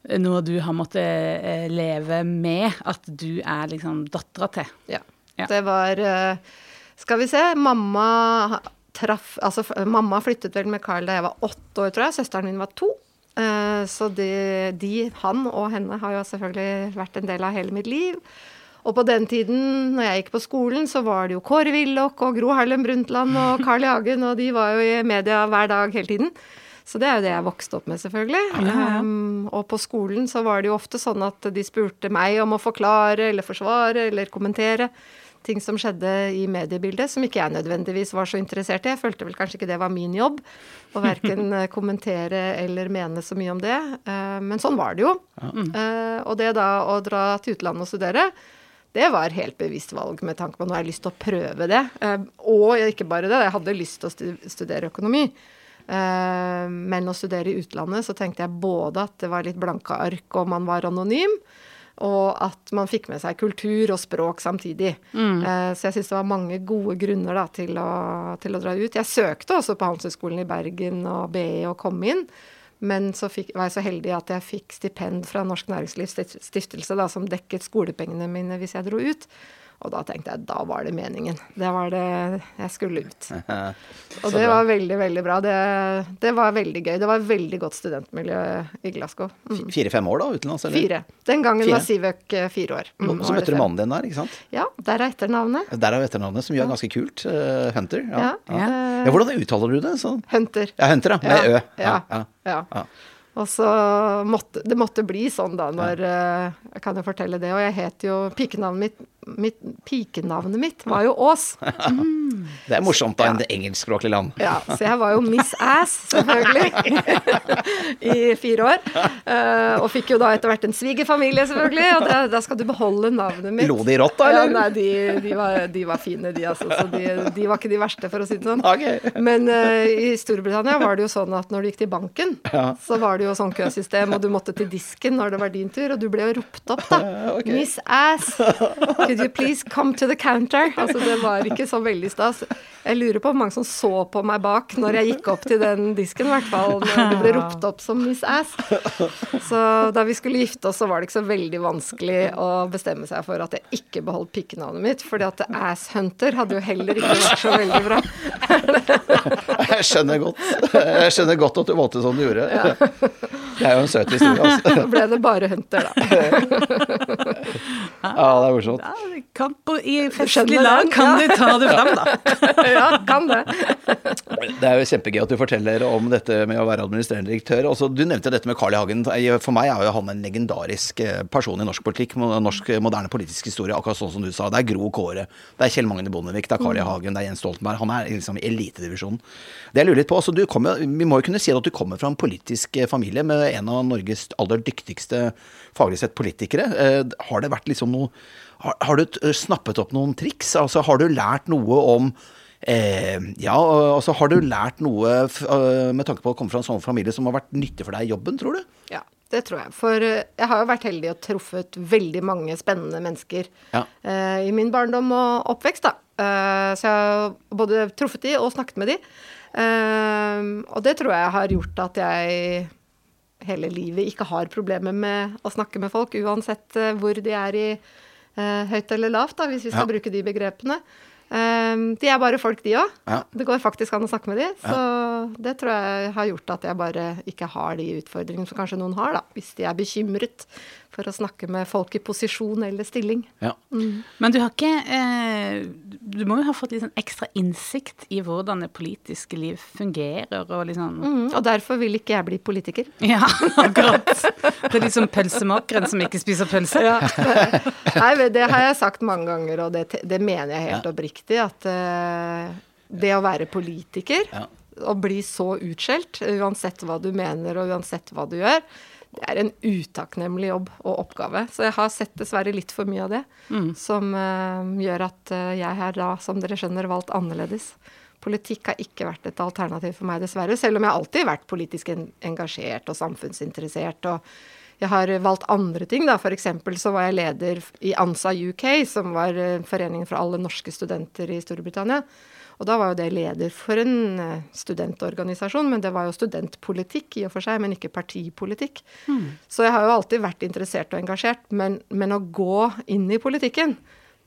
Når du har måttet leve med at du er liksom dattera til. Ja. ja, det var, skal vi se, mamma traff, altså mamma flyttet vel med Carl da jeg var åtte år, tror jeg, søsteren min var to, så de, de, han og henne har jo selvfølgelig vært en del av hele mitt liv, og på den tiden, når jeg gikk på skolen, så var det jo Kåre Willoch og Gro Harlem Brundtland og Karli Hagen, og de var jo I media hver dag hele tiden. Så det er jo det jeg vokste opp med selvfølgelig. Ja, ja, ja. Um, og på skolen så var det jo ofte sånn at de spurte meg om å forklare eller forsvare eller kommentere ting som skjedde I mediebildet, som ikke jeg nødvendigvis var så interessert I. Jeg følte vel kanskje ikke det var min jobb, å hverken kommentere eller mene så mye om det. Uh, men sånn var det jo. Ja. Uh, og det da å dra til utlandet og studere, det var helt bevisst valg med tanke på at nå har jeg lyst til å prøve det. Uh, og ikke bare det, jeg hadde lyst til å studere økonomi. Men å studere I utlandet så tenkte jeg både at det var litt blanke ark og man var anonym, og at man fikk med seg kultur og språk samtidig. Mm. Så jeg synes det var mange gode grunner da, til, å, til å dra ut. Jeg søkte også på Handelshøyskolen I Bergen og B I og kom inn, men så fikk, var jeg så heldig at jeg fikk stipend fra Norsk Næringslivs Stiftelse da, som dekket skolepengene mine hvis jeg dro ut. Og da tenkte jeg, da var det meningen. Det var det jeg skulle ut. Og det var veldig, veldig bra. Det, det var veldig gøy. Det var et veldig godt studentmiljø I Glasgow. Mm. Fire-fem år da, utenlands? Eller? Fire. Den gangen fire. Var Sivøk fire år. Mm. Så møtte du mannen din der, ikke sant? Ja, der er etternavnet. Der er etternavnet, som gjør ja. Ganske kult. Uh, Hunter. Ja. Ja. Ja. Ja, hvordan uttaler du det? Så? Hunter. Ja, Hunter da, med ja. Ø. Ja, ja. ja. ja. ja. Og så måtte, det måtte bli sånn da, når, jeg kan jo fortelle det, og jeg heter jo, pikenavnet mitt, mitt, pikenavnet mitt var jo Ås. Mm. Det er morsomt da, ja. En det engelskspråklige land. Ja, så jeg var jo Miss Ass, selvfølgelig, I fire år. Og fikk jo da etter hvert en svigerfamilie, selvfølgelig, og da, da skal du beholde navnet mitt. Lå de rått da, eller? Ja, nei, de, de, var, de var fine de, altså, så de, de var ikke de verste, for å si det sånn. Okay. Men uh, I Storbritannia var det jo sånn at når du gikk til banken, ja. Så var det jo sånn køsystem, og du måtte til disken når det var din tur, og du ble jo ropt opp da. Okay. Miss Ass, could you please come to the counter? Altså, det var ikke så veldig stas. Jeg lurer på hvor mange som så på meg bak når jeg gikk opp til den disken, I hvert fall, når du ble ropt opp som Miss Ass. Så da vi skulle gifte oss, så var det ikke så veldig vanskelig å bestemme seg for at jeg ikke beholdt pikenavnet mitt, fordi at Ass Hunter hadde jo heller ikke vært så veldig bra. Jeg skjønner godt. Jeg skjønner godt at du valgte sånn du gjorde. Ja. Det er jo en søt historie, altså. Da ble det bare Hunter, da. Ja, det er morsomt. Ja, kan på, I festlig lag kan du ta det fram, da. Ja, kan det. Det er jo kjempegøy at du forteller om dette med å være administrerende direktør. Også, du nevnte dette med Carl I. Hagen. For meg er jo han en legendarisk person I norsk politikk, norsk moderne politisk historie, akkurat sånn som du sa. Det er Gro Kåre, det er Kjell Magne Bonnevik, det er Carl I. Hagen, det er Jens Stoltenberg. Han er liksom I elitedivisjonen. Det jeg lurer litt på, altså, du kommer, vi må jo kunne si at du kommer fra en politisk familie, med en av Norges aller dyktigste faglig sett politikere. Har det vært liksom noe, har, har du snappet opp noen triks? Altså, har du lært noe om, eh, ja, altså, har du lært noe eh, med tanke på å komme fra en sånn familie som har vært nyttig for deg I jobben, tror du? Ja, det tror jeg. For jeg har jo vært heldig og truffet veldig mange spennende mennesker ja. eh, I min barndom og oppvekst da. Eh, så jeg har både truffet de og snakket med de. Eh, og det tror jeg har gjort at jeg... hele livet ikke har problemer med å snakke med folk, uansett hvor de er I eh, høyt eller lavt, da, hvis vi skal ja. Bruke de begrepene. Um, de er bare folk, de også. Ja. Det går faktisk an å snakke med de, så ja. Det tror jeg har gjort at jeg bare ikke har de utfordringene som kanskje noen har, da, hvis de er bekymret for å snakke med folk I posisjon eller stilling. Ja. Mm. Men du har ikke, eh, du må jo ha fått litt sånn ekstra innsikt I hvordan det politiske liv fungerer, og liksom... Mm, og derfor vil ikke jeg bli politiker. Ja, akkurat. Det er liksom pølsemakeren som ikke spiser pølse. Ja. Nei, det har jeg sagt mange ganger, og det, det mener jeg helt ja. Oppriktig. At uh, det å være politiker ja. Og bli så utskjelt uansett hva du mener og uansett hva du gjør, det er en utakknemlig jobb og oppgave. Så jeg har sett dessverre litt for mye av det mm. som uh, gjør at uh, jeg her da, som dere skjønner, valgt annerledes. Politikk har ikke vært et alternativ for meg dessverre, selv om jeg alltid har vært politisk engasjert og samfunnsinteressert og Jeg har valgt andre ting da, for eksempel så var jeg leder I Ansa U K, som var foreningen for alle norske studenter I Storbritannia, og da var jo det leder for en studentorganisasjon, men det var jo studentpolitikk I og for seg, men ikke partipolitikk. Mm. Så jeg har jo alltid vært interessert og engasjert, men, men å gå inn I politikken,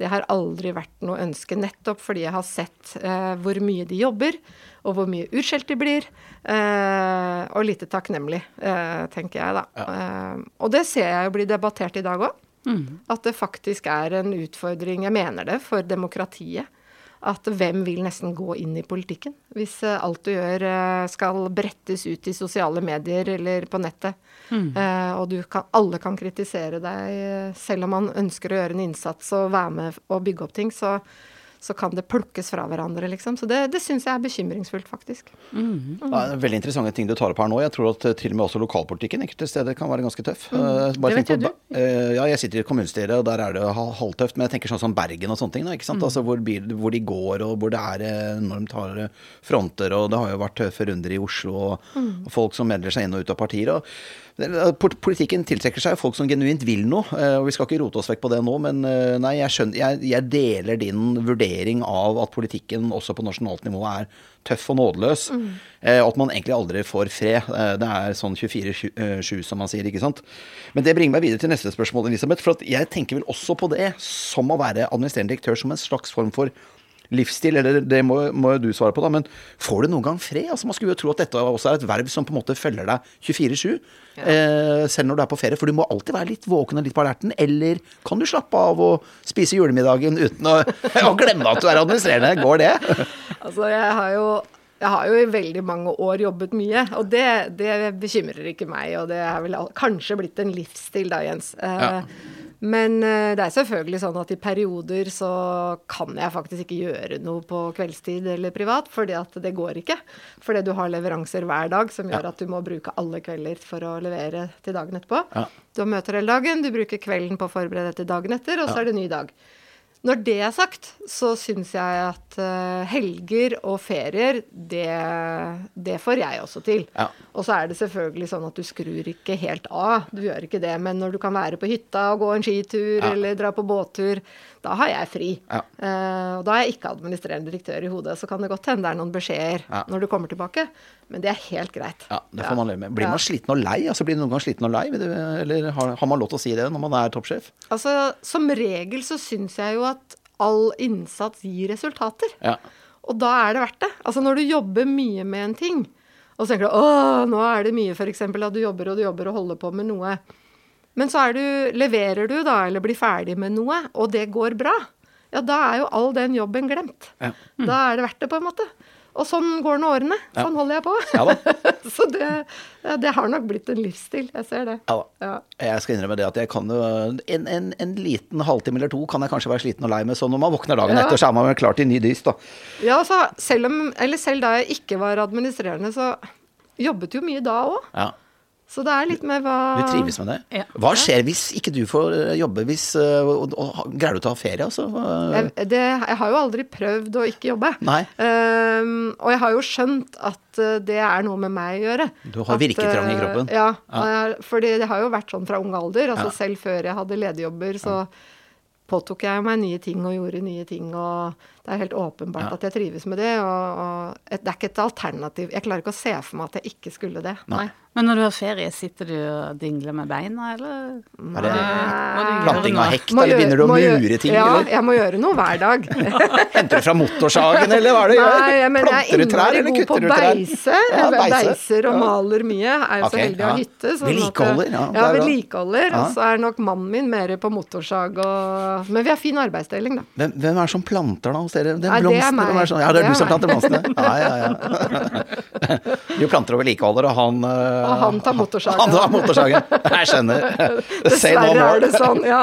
det har aldri vært noe ønske nettopp, fordi jeg har sett eh, hvor mye de jobber, og hvor mye utskjelt de blir, eh, og lite takknemlig, eh, tenker jeg da. Ja. Eh, og det ser jeg jo blir debattert I dag også, mm. at det faktisk er en utfordring, jeg mener det, for demokratiet, at hvem vil nesten gå inn I politikken, hvis eh, alt du gjør eh, skal brettes ut I sosiale medier eller på nettet, mm. eh, og du kan, alle kan kritisere deg, eh, selv om man ønsker å gjøre en innsats og være med og bygge opp ting, så så kan det plukkes fra hverandre, liksom. Så det, det synes jeg er bekymringsfullt, faktisk. Mm. Mm. Det er en veldig interessante ting du tar opp her nå. Jeg tror at til og med også lokalpolitikken enkelte steder kan være ganske tøff. Mm. Det vet du. Ja, jeg sitter I kommunestyret, og der er det halvtøft, men jeg tenker sånn som Bergen og sånne ting, da, ikke sant? Mm. Altså, hvor, hvor de går, og hvor det er enormt harde fronter, og det har jo vært tøffe runder I Oslo, og, mm. og folk som melder seg inn og ut av partier, og politikken tiltrekker seg folk som genuint vil noe, og vi skal ikke rote oss vekk på det nå, men nei, jeg, skjønner, jeg, jeg deler din vurdering av at politikken også på nasjonalt nivå er tøff og nådeløs, mm. og at man egentlig aldri får fred. Det er sånn tjuefire sju som man sier, ikke sant? Men det bringer meg videre til neste spørsmål, Elisabeth, for at jeg tenker vel også på det som å være administrerende direktør som en slags form for livsstil, eller det må, må du svare på da, men får du noen gang fred? Altså man skulle jo tro at dette også er et verv som på en måte følger deg tjuefire sju, ja. eh, selv når du er på ferie, for du må alltid være litt våken og litt på alerten, eller kan du slappe av og spise julemiddagen uten å, å glemme at du er administrerende? Går det? Altså jeg har jo Jeg har jo I veldig mange år jobbet mye, og det, det bekymrer ikke meg, og det har vel kanskje blitt en livsstil da, Jens. Ja. Men det er selvfølgelig sånn at I perioder så kan jeg faktisk ikke gjøre noe på kveldstid eller privat, fordi at det går ikke. Fordi du har leveranser hver dag som gjør at du må bruke alle kvelder for å levere til dagen etterpå. Ja. Du møter hele dagen, du bruker kvelden på å forberede til dagen etter, og så er det ny dag. Når det er sagt, så synes jeg at helger og ferier, det, det får jeg også til. Ja. Og så er det selvfølgelig sånn at du skrur ikke helt av, du gjør ikke det, men når du kan være på hytta og gå en skitur ja. Eller dra på båttur, da har jeg fri. Ja. Uh, og da er jeg ikke administrerende direktør I hodet, så kan det godt hende det er noen beskjeder ja. Når du kommer tilbake, men det er helt greit. Ja, det får man leve med. Blir man sliten og lei? Altså, blir du noen gang sliten og lei? Eller har, har man lov til å si det når man er toppsjef? Altså, som regel så synes jeg jo at all innsats gir resultater. Ja. Og da er det verdt det. Altså, når du jobber mye med en ting, og så tenker du, åh, nå er det mye, for eksempel, at du jobber og du jobber og holder på med noe. Men så er du, leverer du da, eller blir ferdig med noe, og det går bra, ja, da er jo all den jobben glemt. Ja. Mm. Da er det verdt det på en måte. Og sånn går nå årene. Ja. Sånn holder jeg på. Ja da. Så det, ja, det har nok blitt en livsstil, jeg ser det. Ja da. Ja. Jeg skal innrømme det at jeg kan jo, en, en, en liten halvtime eller to kan jeg kanskje være sliten og lei med, så når man våkner dagen ja. Etter, så er man klar til ny dyst da. Ja, så selv om, eller selv da jeg ikke var administrerende, så jobbet jo mye da også. Ja. Så det er litt med hva... Du trives med det? Ja. Hva skjer hvis ikke du får jobbe? Hvis, og, og, og, greier du å ta ferie? Altså? Jeg, det, jeg har jo aldri prøvd å ikke jobbe. Nei. Um, og jeg har jo skjønt at det er noe med meg å gjøre. Du har at, virketrang I kroppen? Ja, ja. Fordi det har jo vært sånn fra ung alder. Altså ja. Selv før jeg hadde lederjobber, så påtok jeg meg nye ting og gjorde nye ting, og det er helt åpenbart ja. At jeg trives med det, og, og det er ikke et alternativ. Jeg klarer ikke å se for meg at jeg ikke skulle det. Nei. Nei. Men når du har ferie, sitter du og dingler med beina, eller? Er det planting av hekta, eller begynner du å mure ting? Ja, eller? Jeg må gjøre noe hver dag. Henter du fra motorsagen, eller hva er det du gjør? Nei, jeg mener, jeg er innmari god på beise. Ja, beise. Beiser og maler mye. Jeg er jo okay, så heldig å ha hytte. Sånn vedlikeholder, ja. Ja, vedlikeholder, og så er nok mannen min mer på motorsag. Og... Men vi har fin arbeidsdeling, da. Hvem, hvem er det som planter da hos dere? Det er blomster, det er sånn. Ja, det er du som planter blomstene. Ja, ja, ja. Du planter og vedlikeholder, og han... Og han tar motorsagen. Han tar motorsagen. Jeg skjønner. Say no more. Er det sånn, ja.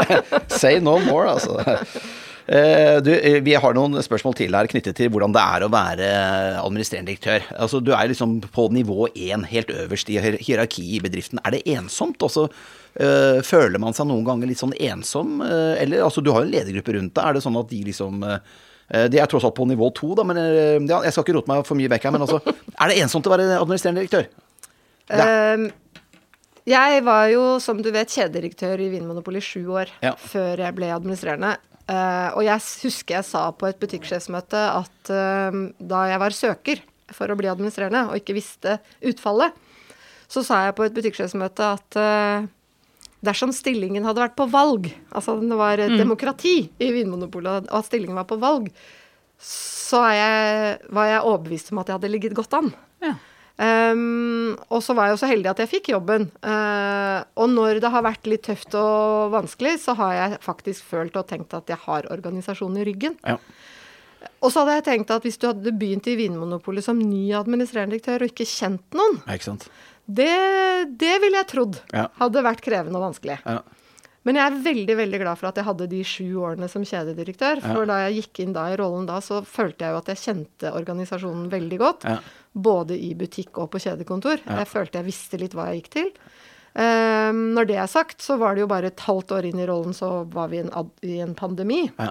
Say no more, altså. Du, vi har noen spørsmål til her knyttet til hvordan det er å være administrerende direktør. Altså, du er liksom på nivå en, helt øverst I hierarkiet I bedriften. Er det ensomt? Altså, føler man seg noen ganger litt sånn ensom? Eller, altså, du har en ledergruppe rundt deg. Er det sånn at de liksom... Det er tross alt på nivå to, da, men ja, jeg skal ikke rote meg for mye vekk her, men altså, er det ensomt å være administrerende direktør? Ja. Jeg var jo, som du vet, kjededirektør I Vinmonopolet I sju år ja. Før jeg ble administrerende. Og jeg husker jeg sa på et butikksjefsmøte at da jeg var søker for å bli administrerende og ikke visste utfallet, så sa jeg på et butikksjefsmøte at dersom stillingen hadde vært på valg, altså det var mm. demokrati I Vinmonopolet og at stillingen var på valg, så er jeg, var jeg overbevist om at jeg hadde ligget godt an. Ja. Um, og så var jeg jo så heldig at jeg fikk jobben uh, og når det har vært litt tøft og vanskelig så har jeg faktisk følt og tenkt at jeg har organisasjonen I ryggen ja. Og så hadde jeg tenkt at hvis du hadde begynt I Vinmonopolet som ny administrerende direktør og ikke kjent noen ja, ikke sant? Det, det ville jeg trodd ja. Hadde vært krevende og vanskelig ja. Men jeg er veldig, veldig glad for at jeg hadde de sju årene som kjededirektør for ja. Da jeg gikk inn da I rollen da så følte jeg jo at jeg kjente organisasjonen veldig godt ja. Både I butikk og på kjedekontor. Ja. Jeg følte jeg visste litt hva jeg gikk til. Um, når det er sagt, så var det jo bare et halvt år inn I rollen, så var vi en ad, I en pandemi. Ja.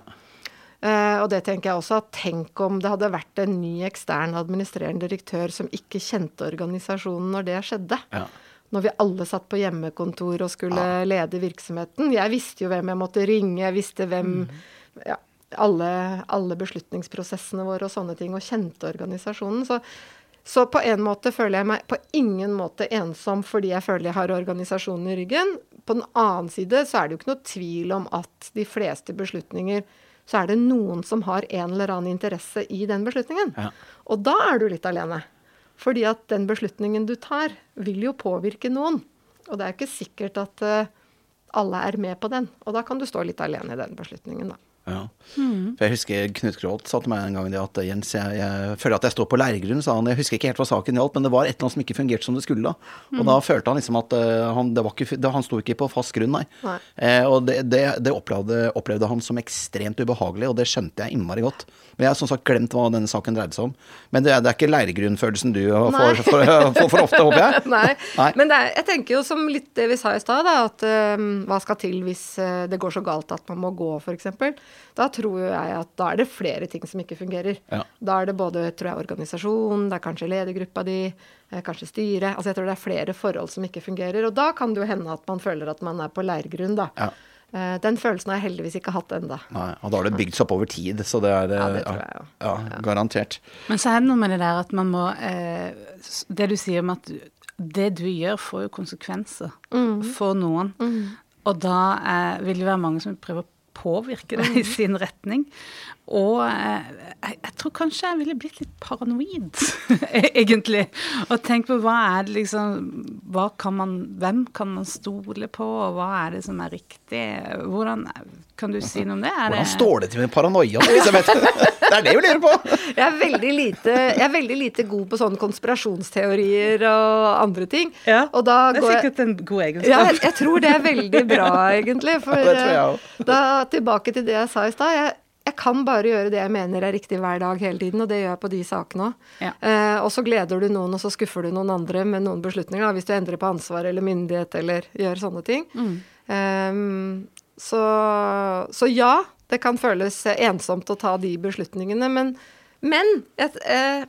Uh, og det tenker jeg også, at tenk om det hadde vært en ny ekstern administrerende direktør som ikke kjente organisasjonen når det skjedde. Ja. Når vi alle satt på hjemmekontor og skulle ja. Lede virksomheten. Jeg visste jo hvem jeg måtte ringe, jeg visste hvem... Mm. Ja, alle, alle beslutningsprosessene våre og sånne ting, og kjente organisasjonen, så Så på en måte føler jeg meg på ingen måte ensom fordi jeg føler jeg har organisasjonen I ryggen. På den annen side så er det jo ikke noe tvil om at de fleste beslutninger, så er det noen som har en eller annen interesse I den beslutningen. Ja. Og da er du litt alene. Fordi at den beslutningen du tar vil jo påvirke noen. Og det er jo ikke sikkert at alle er med på den. Og da kan du stå litt alene I den beslutningen da. Ja. Mm. For jeg husker Knut Grølt sa til meg en gang det at Jens, jeg, jeg føler at jeg står på lærgrunn, sa han. Jeg husker ikke helt hva saken gjaldt, men det var et eller annet som ikke fungerte som det skulle da. Og mm. da følte han liksom at uh, han, det var ikke, det, han stod ikke på fast grunn, nei. nei. Eh, og det, det, det opplevde, opplevde han som ekstremt ubehagelig, og det skjønte jeg innmari godt. Men jeg har sånn sagt glemt hva denne saken dreide seg om. Men det, det er ikke lærgrunnfølelsen du får for, for, for ofte, håper jeg. nei. nei, men det er, jeg tenker jo som litt det vi sa i sted, da, at um, hva skal til hvis uh, det går så galt at man må gå, for eksempel. Da tror jeg at da er det flere ting som ikke fungerer. Ja. Da er det både, tror jeg, organisasjon, det er kanskje ledergruppa di, kanskje styre. Altså jeg tror det er flere forhold som ikke fungerer, og da kan det jo hende at man føler at man er på leirgrunn da. Ja. Den følelsen har jeg heldigvis ikke hatt enda. Nei, og da har det bygd seg opp over tid, så det er ja, det tror jeg, ja. Ja, ja, garantert. Men så er det noe med det der at man må, eh, det du sier om at det du gjør får jo konsekvenser mm. for noen, mm. og da eh, vil det være mange som prøver å påvirke det i sin retning. Og eh, jeg, jeg tror kanskje jeg ville blitt litt paranoid, egentlig. Og tenk på hva er det liksom, hva kan man, hvem kan man stole på, og hva er det som er riktig? Hvordan, kan du si noe om det? Er Hvordan det... står det til med paranoia, Elisabeth? Det er det vi lurer på. Jeg er veldig lite, jeg er veldig lite god på sånne konspirasjonsteorier og andre ting. Ja, og da det er sikkert jeg... en god egenskap. Ja, jeg, jeg tror det er veldig bra, egentlig. For ja, det tror jeg også. Da tilbake til det jeg sa i stad, jeg, jeg kan bare gjøre det jeg mener er riktig hver dag hele tiden, og det gjør jeg på de sakene også. Ja. Eh, og så gleder du noen, og så skuffer du noen andre med noen beslutninger, da, hvis du endrer på ansvar eller myndighet, eller gjør sånne ting. Mm. Eh, så, så ja, det kan føles ensomt å ta de beslutningene, men, men jeg, eh,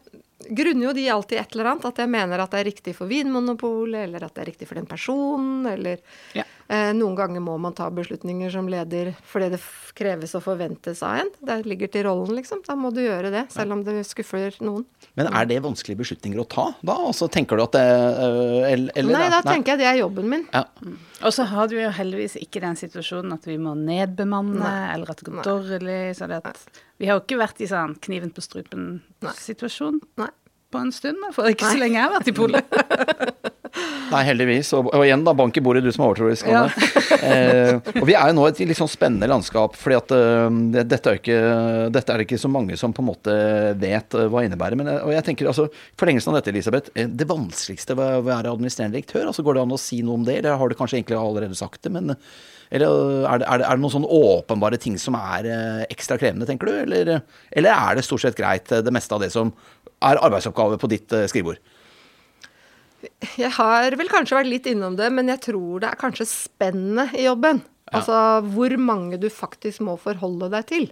grunner jo de alltid et eller annet, at jeg mener at det er riktig for Vinmonopolet, eller at det er riktig for den personen, eller... Ja. Noen ganger må man ta beslutninger som leder fordi det kreves og forventes av en. Det ligger til rollen, liksom. Da må du gjøre det, selv om det skuffer noen. Men er det vanskelige beslutninger å ta da? Altså, tenker du at det... Eller, eller, nei, da nei. tenker jeg det er jobben min. Ja. Og så har du jo heldigvis ikke den situasjonen at vi må nedbemanne, nei. Eller at det går dårlig. Så det at, vi har jo ikke vært i sånn kniven på strupen-situasjon på en stund, for ikke nei. Så lenge jeg har vært i Polet. Nei, heldigvis. Og, og igjen da, bank i bordet, du som er overtroisk. Ja. eh, og vi er jo nå et litt sånn spennende landskap, fordi at uh, dette, er ikke, dette er ikke så mange som på en måte vet uh, hva innebærer. Men, og jeg tenker, altså, forlengelsen av dette, Elisabeth, det vanskeligste ved å være administrerende direktør, altså går det an å si noe om det, eller har du kanskje egentlig allerede sagt det, men eller, er, det, er, det, er det noen sånne åpenbare ting som er uh, ekstra krevende, tenker du? Eller, eller er det stort sett greit, det meste av det som er arbeidsoppgave på ditt uh, skrivebord? Jeg har vel kanskje vært litt innom det, men jeg tror det er kanskje spennende i jobben. Ja. Altså hvor mange du faktisk må forholde deg til.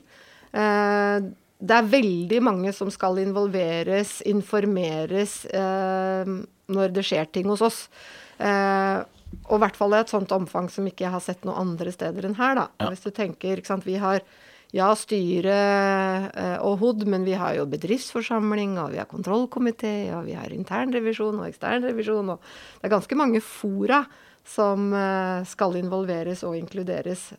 Eh, det er veldig mange som skal involveres, informeres eh, når det skjer ting hos oss. Eh, og i hvert fall i et sånt omfang som ikke jeg har sett noen andre steder enn her. Da. Ja. Hvis du tenker, ikke sant, vi har... Ja, styre og H O D, men vi har jo bedriftsforsamling, og vi har kontrollkomité, og vi har internrevisjon og eksternrevisjon, og det er ganske mange fora som skal involveres og inkluderes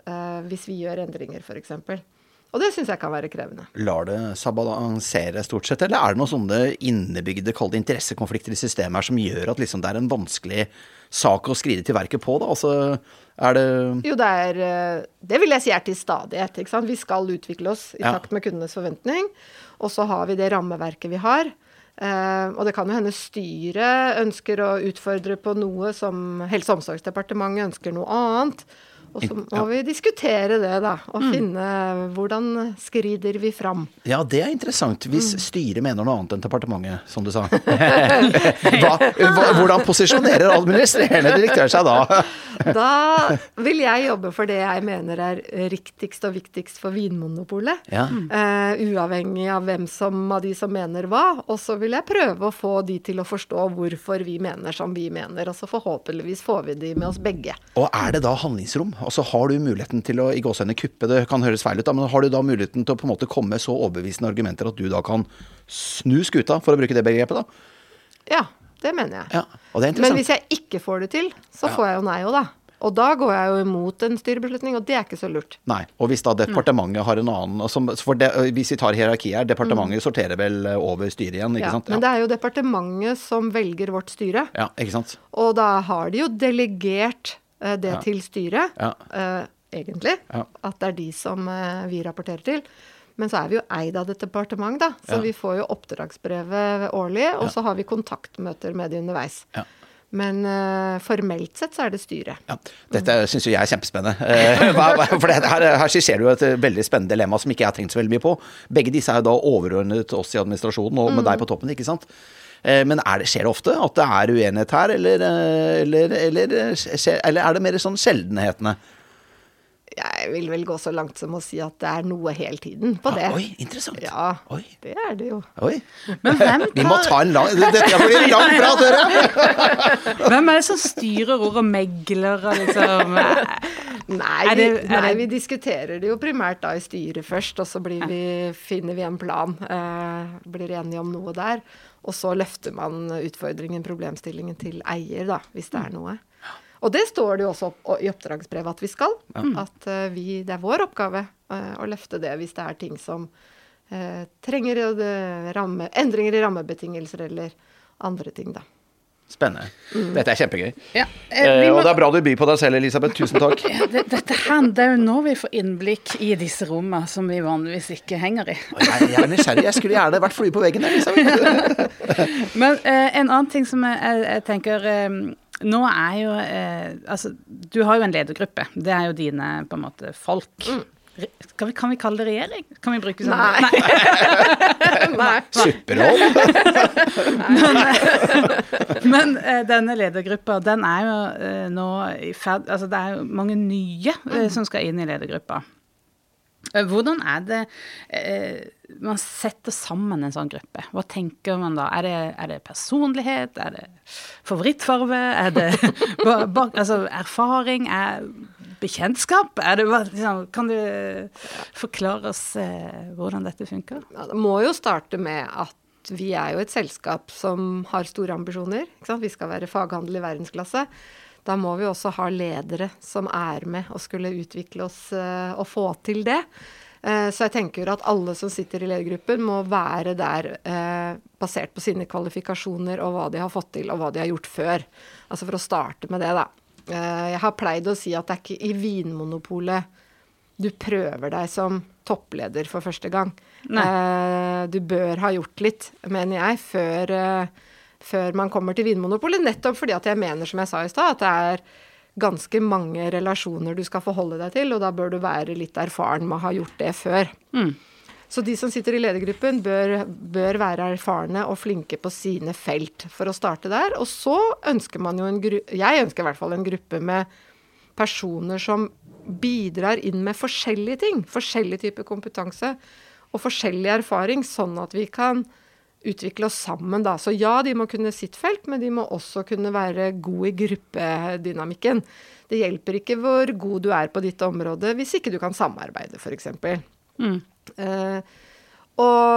hvis vi gjør endringer, for eksempel. Og det synes jeg kan være krevende. Lar det seg balansere stort sett, eller er det noen sånne innebygde, kalde interessekonflikter i systemet her, som gjør at liksom det er en vanskelig sak å skride til verket på, da? Altså, er det... Jo, det er... Det vil jeg si er til stadighet, ikke sant? Vi skal utvikle oss i ja. takt med kundenes forventning, og så har vi det rammeverket vi har. Uh, og det kan jo hende styret ønsker å utfordre på noe som Helse- og omsorgsdepartementet ønsker noe annet, og så må ja. vi diskutere det da, og mm. finne hvordan skrider vi fram. Ja, det er interessant. Hvis mm. styret mener noe annet enn departementet, som du sa. hva, hva, hvordan posisjonerer administrerende direktør seg da? Da vil jeg jobbe for det jeg mener er riktigst og viktigst for Vinmonopolet. Ja. Uh, uavhengig av hvem som, av de som mener hva, og så vil jeg prøve å få de til å forstå hvorfor vi mener som vi mener, og så forhåpentligvis får vi de med oss begge. Og er det da handlingsrom? Altså har du muligheten til å, i gåsehudene kuppe, det kan høres feil ut da, men har du da muligheten til å på en måte komme med så overbevisende argumenter at du da kan snu skuta, for å bruke det begrepet da? Ja, det mener jeg. Ja, og det er interessant. Men hvis jeg ikke får det til, så ja. får jeg jo nei jo da. Og da går jeg jo imot en styrebeslutning, og det er ikke så lurt. Nei, og hvis da departementet har en annen, altså for de, hvis vi tar hierarki her, departementet mm. sorterer vel over styret igjen, ikke ja, sant? Ja, men det er jo departementet som velger vårt styre. Ja, ikke sant? Og da har de jo delegert det ja. til styret, ja. egentlig, ja. At det er de som eh, vi rapporterer til. Men så er vi jo eid av et departement da, så ja. Vi får jo oppdragsbrevet årlig, og ja. Så har vi kontaktmøter med de underveis. Ja. Men uh, formelt sett så er det styret. Ja, dette synes jeg er kjempespennende. Uh, for det her, her skisserer du et veldig spennende dilemma som ikke jeg har tenkt så veldig mye på. Begge disse er jo da overordnet oss i administrasjonen og med mm. deg på toppen, ikke sant? Uh, men er det, skjer det ofte at det er uenighet her, eller, eller, eller, eller er det mer sånn sjeldenhetene? Jeg vil vel gå så langt som å si at det er noe hele tiden på det. Ah, oi, interessant. Ja, oi. Det er det jo. Oi. Men hvem tar... Vi må ta en lang... Dette blir en lang prat, dere! Hvem er det som styrer ordet megler, liksom? Nei, vi, nei, vi diskuterer det jo primært da i styret først, og så blir vi, finner vi en plan, eh, blir enige om noe der, og så løfter man utfordringen, problemstillingen til eier da, hvis det er noe. Og det står det jo også opp, i oppdragsbrevet at vi skal, ja. At uh, vi, det er vår oppgave uh, å løfte det hvis det er ting som uh, trenger uh, ramme, endringer i rammebetingelser eller andre ting da. Spennende. Mm. Dette er kjempegøy. Ja, eh, må... Og det er bra du byr på deg selv, Elisabeth. Tusen takk. Ja, det, dette her, det er jo nå vi får innblikk i disse rommene som vi vanligvis ikke henger i. Jeg, jeg er nysgjerrig. Jeg skulle gjerne vært flue på veggen der, Elisabeth. Men eh, en annen ting som jeg, jeg, jeg tenker... Eh, Nå er jo, eh, altså, du har jo en ledergruppe. Det er jo dine, på en måte, folk. Mm. Kan, vi, kan vi kalle det regjering? Kan vi bruke sånn? Nei. Nei. Nei. Superhold. men, men denne ledergruppa, den er jo nå i ferd... Altså, det er jo mange nye mm. som skal inn i ledergruppa. Hvordan er det... Eh, man setter sammen en sånn gruppe. Hva tenker man da? Er det, er det personlighet? Er det favorittfarve? Er det ba, ba, altså erfaring? Er bekjentskap? Er det, liksom, kan du forklare oss eh, hvordan dette funker? Ja, det må jo starte med at vi er jo et selskap som har store ambisjoner. Ikke sant? Vi skal være faghandel i verdensklasse. Da må vi også ha ledere som er med og skulle utvikle oss eh, og få til det. Så jeg tenker at alle som sitter i ledergruppen må være der eh, basert på sine kvalifikasjoner og hva de har fått til og hva de har gjort før. Altså for å starte med det da. Eh, jeg har pleid å si at det er ikke i Vinmonopolet du prøver deg som toppleder for første gang. Eh, du bør ha gjort litt, mener jeg, før, eh, før man kommer til Vinmonopolet. Nettopp fordi at jeg mener, som jeg sa i stad, at det er ganske mange relasjoner du skal forholde deg til, og da bør du være litt erfaren med å ha gjort det før. Mm. Så de som sitter i ledergruppen bør, bør være erfarne og flinke på sine felt for å starte der. Og så ønsker man jo en gruppe, jeg ønsker i hvert fall en gruppe med personer som bidrar inn med forskjellige ting, forskjellige typer kompetanse og forskjellig erfaring, sånn at vi kan utvikle oss sammen da. Så ja, de må kunne sitt felt, men de må også kunne være gode i gruppedynamikken. Det hjelper ikke hvor god du er på ditt område, hvis ikke du kan samarbeide, for eksempel. Mm. Eh, og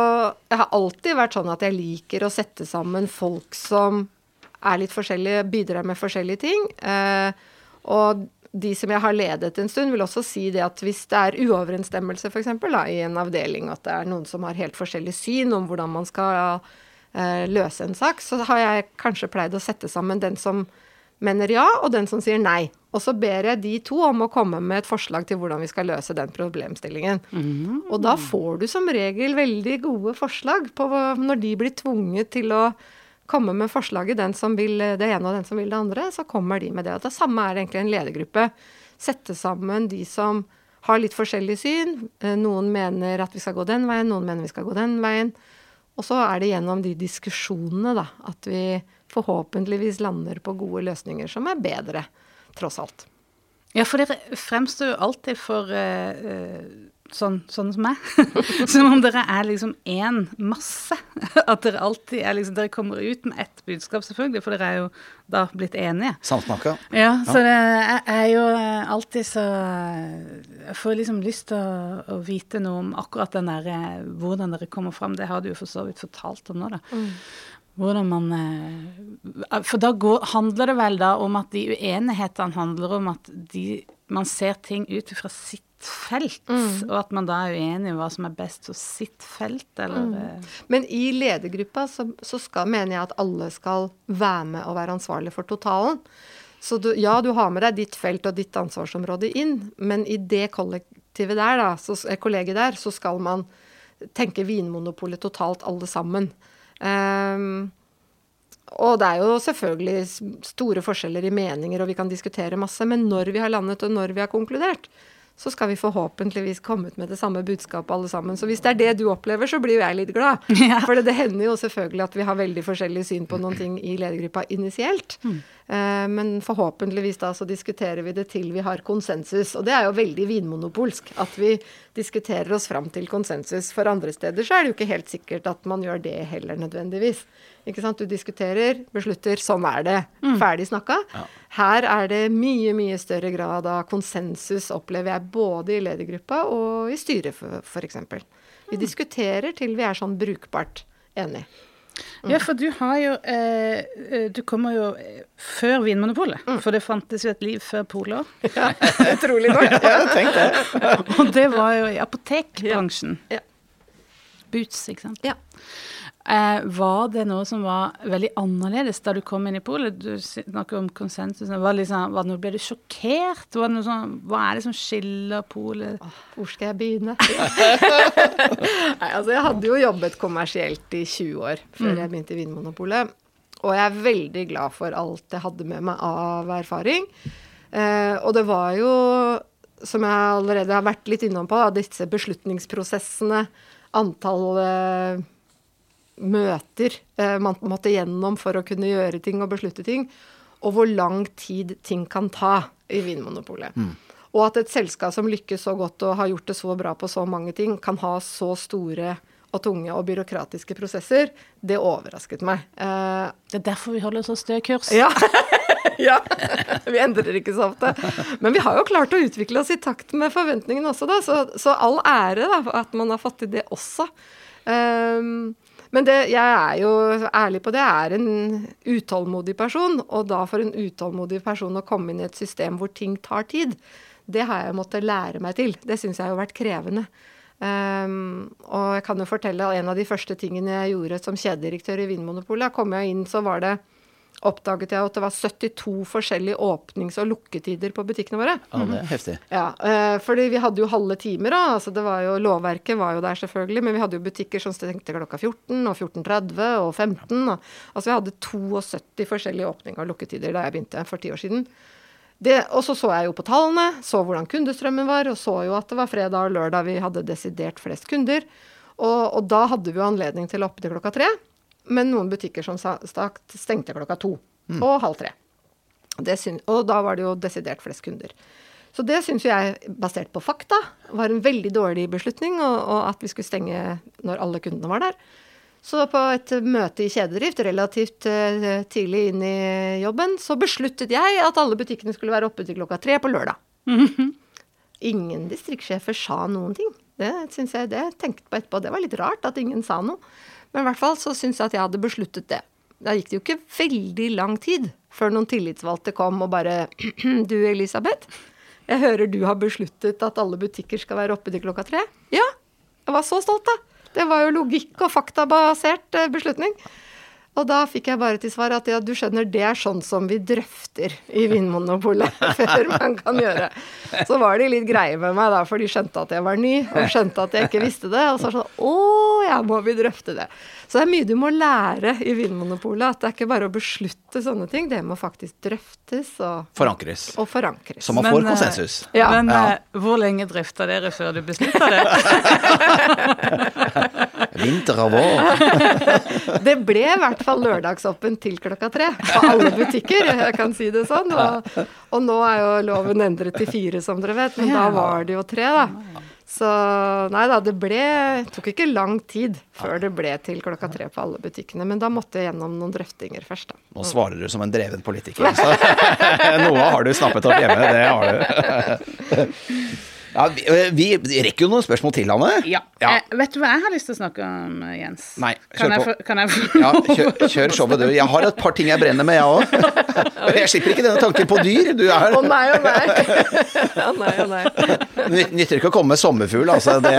jeg har alltid vært sånn at jeg liker å sette sammen folk som er litt forskjellige, bidrar med forskjellige ting. Eh, og de som jeg har ledet en stund vil også si det at hvis det er uoverensstemmelse for eksempel da, i en avdeling, at det er noen som har helt forskjellig syn om hvordan man skal eh, løse en sak, så har jeg kanskje pleid å sette sammen den som mener ja, og den som sier nei. Og så ber jeg de to om å komme med et forslag til hvordan vi skal løse den problemstillingen. Mm. Og da får du som regel veldig gode forslag på når de blir tvunget til å kommer med forslaget, den som vil det ene og den som vil det andre, så kommer de med det. Og det samme er egentlig en ledergruppe. Sette sammen de som har litt forskjellig syn. Noen mener at vi skal gå den veien, noen mener vi skal gå den veien. Og så er det gjennom de diskusjonene da, at vi forhåpentligvis lander på gode løsninger som er bedre, tross alt. Ja, for dere fremstår jo alltid for... Uh, Sånn, sånn som meg. Som om dere er liksom en masse. At dere alltid er liksom, dere kommer ut med ett budskap selvfølgelig, for dere er jo da blitt enige. Samsnakka. Ja, så det er jo alltid så, jeg får liksom lyst til å, å vite noe om akkurat den der, hvordan dere kommer frem. Det har du jo for så vidt fortalt om nå da. Mm. Hvordan man, for da går, handler det vel da om at de uenighetene handler om at de, man ser ting ut fra sitt felt, mm. og at man da er uenig i hva som er best for sitt felt, eller... Mm. Men i ledergruppa så, så skal, mener jeg at alle skal være med og være ansvarlig for totalen. Så du, ja, du har med deg ditt felt og ditt ansvarsområde inn, men I det kollektivet der, da, så, kollegiet der, så skal man tenke vinmonopolet totalt alle sammen. Um, og det er jo selvfølgelig store forskjeller I meninger, og vi kan diskutere masse, men når vi har landet og når vi har konkludert, så skal vi forhåpentligvis komme ut med det samme budskapet alle sammen. Så hvis det er det du opplever, så blir jo jeg litt glad. Ja. For det hender jo selvfølgelig at vi har veldig forskjellige syn på noen ting I ledergruppa initielt. Mm. Eh, men forhåpentligvis da så diskuterer vi det til vi har konsensus. Og det er jo veldig vinmonopolsk at vi diskuterer oss fram til konsensus. For andre steder så er det jo ikke helt sikkert at man gjør det heller nødvendigvis. Ikke sant? Du diskuterer, beslutter, sånn er det. Mm. Ferdig snakket. Ja. Her er det mye, mye større grad av konsensus, opplever jeg, både I ledergruppa og I styret, for, for eksempel. Vi mm. diskuterer til vi er sånn brukbart enige. Mm. Ja, for du har jo, eh, du kommer jo før Vinmonopolet, mm. for det fantes jo et liv før Polar. Ja, utrolig nok. Ja, jeg tenkte det. Og det var jo I apotekbransjen. Ja. Boots, ikke sant? Ja. Eh, var det noe som var veldig annerledes da du kom inn I Polet? Du snakker om konsensus. Var liksom, var det noe, ble du sjokkert? Var det noe sånn, hva er det som skiller Polet? Åh, hvor skal jeg begynne? Nei, altså jeg hadde jo jobbet kommersielt I tjue år før mm. jeg begynte I Vinmonopolet. Og jeg er veldig glad for alt jeg hadde med meg av erfaring. Eh, og det var jo, som jeg allerede har vært litt innom på, disse beslutningsprosessene, antall... Eh, møter man måtte gjennom for å kunne gjøre ting og beslutte ting, og hvor lang tid ting kan ta I Vinmonopolet. Mm. Og at et selskap som lykkes så godt og har gjort det så bra på så mange ting, kan ha så store og tunge og byråkratiske prosesser, det overrasket meg. Eh, det er derfor vi holder så stø kurs. Ja. Ja, vi endrer ikke så ofte. Men vi har jo klart å utvikle oss I takt med forventningen også, da. Så, så all ære da, at man har fått til det også. Eh, Men det, jeg er jo ærlig på det, jeg er en utålmodig person, og da for en utålmodig person å komme inn I et system hvor ting tar tid, det har jeg måttet lære meg til. Det synes jeg har vært krevende. Um, og jeg kan jo fortelle at en av de første tingene jeg gjorde som kjededirektør I Vinmonopolet, kom jeg inn, så var det, oppdaget jeg at det var syttito forskjellige åpnings- og lukketider på butikkene våre. Ja, det er heftig. Ja, fordi vi hadde jo halve timer, da. Altså det var jo, lovverket var jo der selvfølgelig, men vi hadde jo butikker som stengte klokka fjorten, og fjorten tretti, og femten. Og, altså vi hadde syttito forskjellige åpninger og lukketider da jeg begynte for ti år siden. Det, og så så jeg jo på tallene, så hvordan kundestrømmen var, og så jo at det var fredag og lørdag vi hadde desidert flest kunder. Og, og da hadde vi jo anledning til å oppe til klokka tre, men noen butikker som stakt stengte klokka to mm. og halv tre. Det synes, og da var det jo desidert flest kunder. Så det synes jeg, basert på fakta, var en veldig dårlig beslutning, og, og at vi skulle stenge når alle kundene var der. Så på et møte I kjededrift, relativt uh, tidlig inn I jobben, så besluttet jeg at alle butikkene skulle være oppe til klokka tre på lørdag. Mm-hmm. Ingen distriktssjefer sa noen ting. Det synes jeg, det tenkte på etterpå. Det var litt rart at ingen sa noe. Men I hvert fall så synes jeg at jeg hadde besluttet det. Da gikk det jo ikke veldig lang tid før noen tillitsvalgte kom og bare «Du, Elisabeth, jeg hører du har besluttet at alle butikker skal være oppe til klokka tre». Ja, jeg var så stolt da. Det var jo logikk og faktabasert beslutning. Og da fikk jeg bare til svar at ja, du skjønner, det er sånn som vi drøfter I Vinmonopolet før man kan gjøre. Så var de litt greie med meg da, for de skjønte at jeg var ny, og skjønte at jeg ikke visste det, og så var det sånn, åh, ja, må vi drøfte det. Så det er mye du må lære I Vinmonopolet, at det er ikke bare å beslutte sånne ting, det må faktisk drøftes og forankres. Og forankres. Så man får men, konsensus. Ja, men ja. Hvor lenge drøfter dere før du beslutter det? Vinter og vår. Det ble I hvert fall lørdagsåpen til klokka tre på alle butikker, jeg kan si det sånn. Og, og nå er jo loven endret til fire, som dere vet, men da var det jo tre da. Så nei da, det ble, tok ikke lang tid før det ble til klokka tre på alle butikkene, men da måtte jeg gjennom noen drøftinger først da. Nå svarer du som en dreven politiker, så noe har du snappet opp hjemme, det har du. Ja, vi, vi rekker jo noen spørsmål til, Anne. Ja. Ja. Eh, vet du hva jeg har lyst til å snakke om, Jens? Nei, kjør på. Kan jeg få? Ja, kjør, kjør showet, du. Jeg har et par ting jeg brenner med, jeg også. Jeg slipper ikke denne tanken på dyr, du er. Å oh, nei, å oh, nei. Å oh, nei, å oh, nei. Nytter ikke å komme med sommerfugl, altså. Det.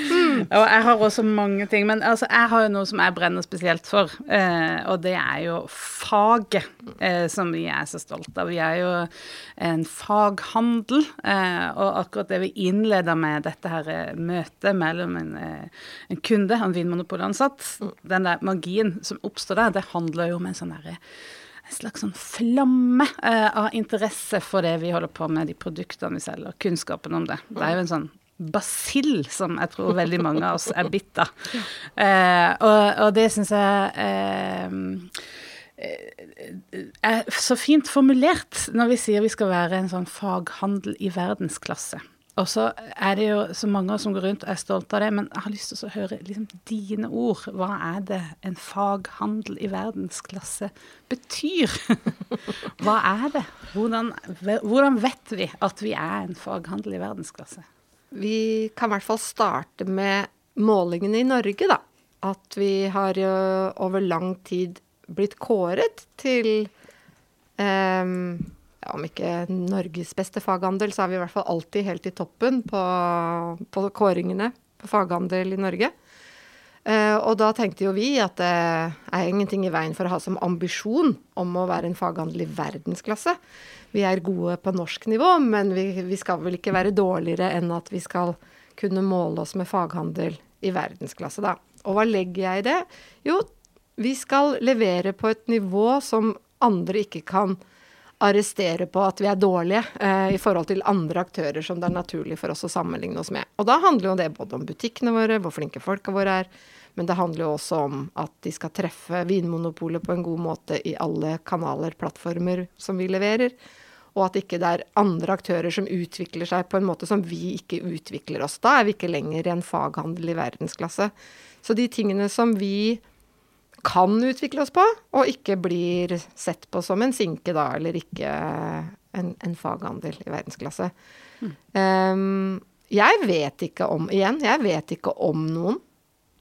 Hmm. Og jeg har også mange ting, men altså, jeg har jo noe som jeg brenner spesielt for, eh, og det er jo faget eh, som vi er så stolte av. Vi er jo en faghandel, eh, og akkurat det vi innleder med dette her møtet mellom en, en kunde, en vinmonopolansatt, den der magien som oppstår der, det handler jo om en sånn der en slags sånn flamme eh, av interesse for det vi holder på med, de produktene vi selger, og kunnskapen om det. Det er jo en sånn basil som jeg tror veldig mange av oss er bitt av. Eh, og, og det synes jeg eh, er så fint formulert når vi sier vi skal være en sånn faghandel I verdensklasse. Og så er det jo så mange som går rundt og er stolt av det, men jeg har lyst til å høre liksom, dine ord. Hva er det en faghandel I verdensklasse betyr? Hva er det? Hvordan, hvordan vet vi at vi er en faghandel I verdensklasse? Vi kan I hvert fall starte med målingen I Norge da, at vi har jo over lang tid blitt kåret til, um, ja, om ikke Norges beste faghandel, så er vi I hvert fall alltid helt I toppen på, på kåringene på faghandel I Norge. Uh, og da tenkte jo vi at det er ingenting I veien for å ha som ambisjon om å være en faghandel I verdensklasse. Vi er gode på norsk nivå, men vi, vi skal vel ikke være dårligere enn at vi skal kunne måle oss med faghandel I verdensklasse da. Og hva legger jeg I det? Jo, vi skal levere på et nivå som andre ikke kan arrestere på at vi er dårlige eh, I forhold til andre aktører som det er naturlig for oss å sammenligne oss med. Og da handler jo det både om butikkene våre, hvor flinke folka våre er, men det handler jo også om at de skal treffe vinmonopolet på en god måte I alle kanaler, plattformer som vi leverer, og at ikke det er andre aktører som utvikler seg på en måte som vi ikke utvikler oss. Da er vi ikke lenger I en faghandel I verdensklasse. Så de tingene som vi kan utvikle oss på, og ikke blir sett på som en sinke da, eller ikke en, en faghandel I verdensklasse. Mm. Um, jeg vet ikke om, igjen, jeg vet ikke om noen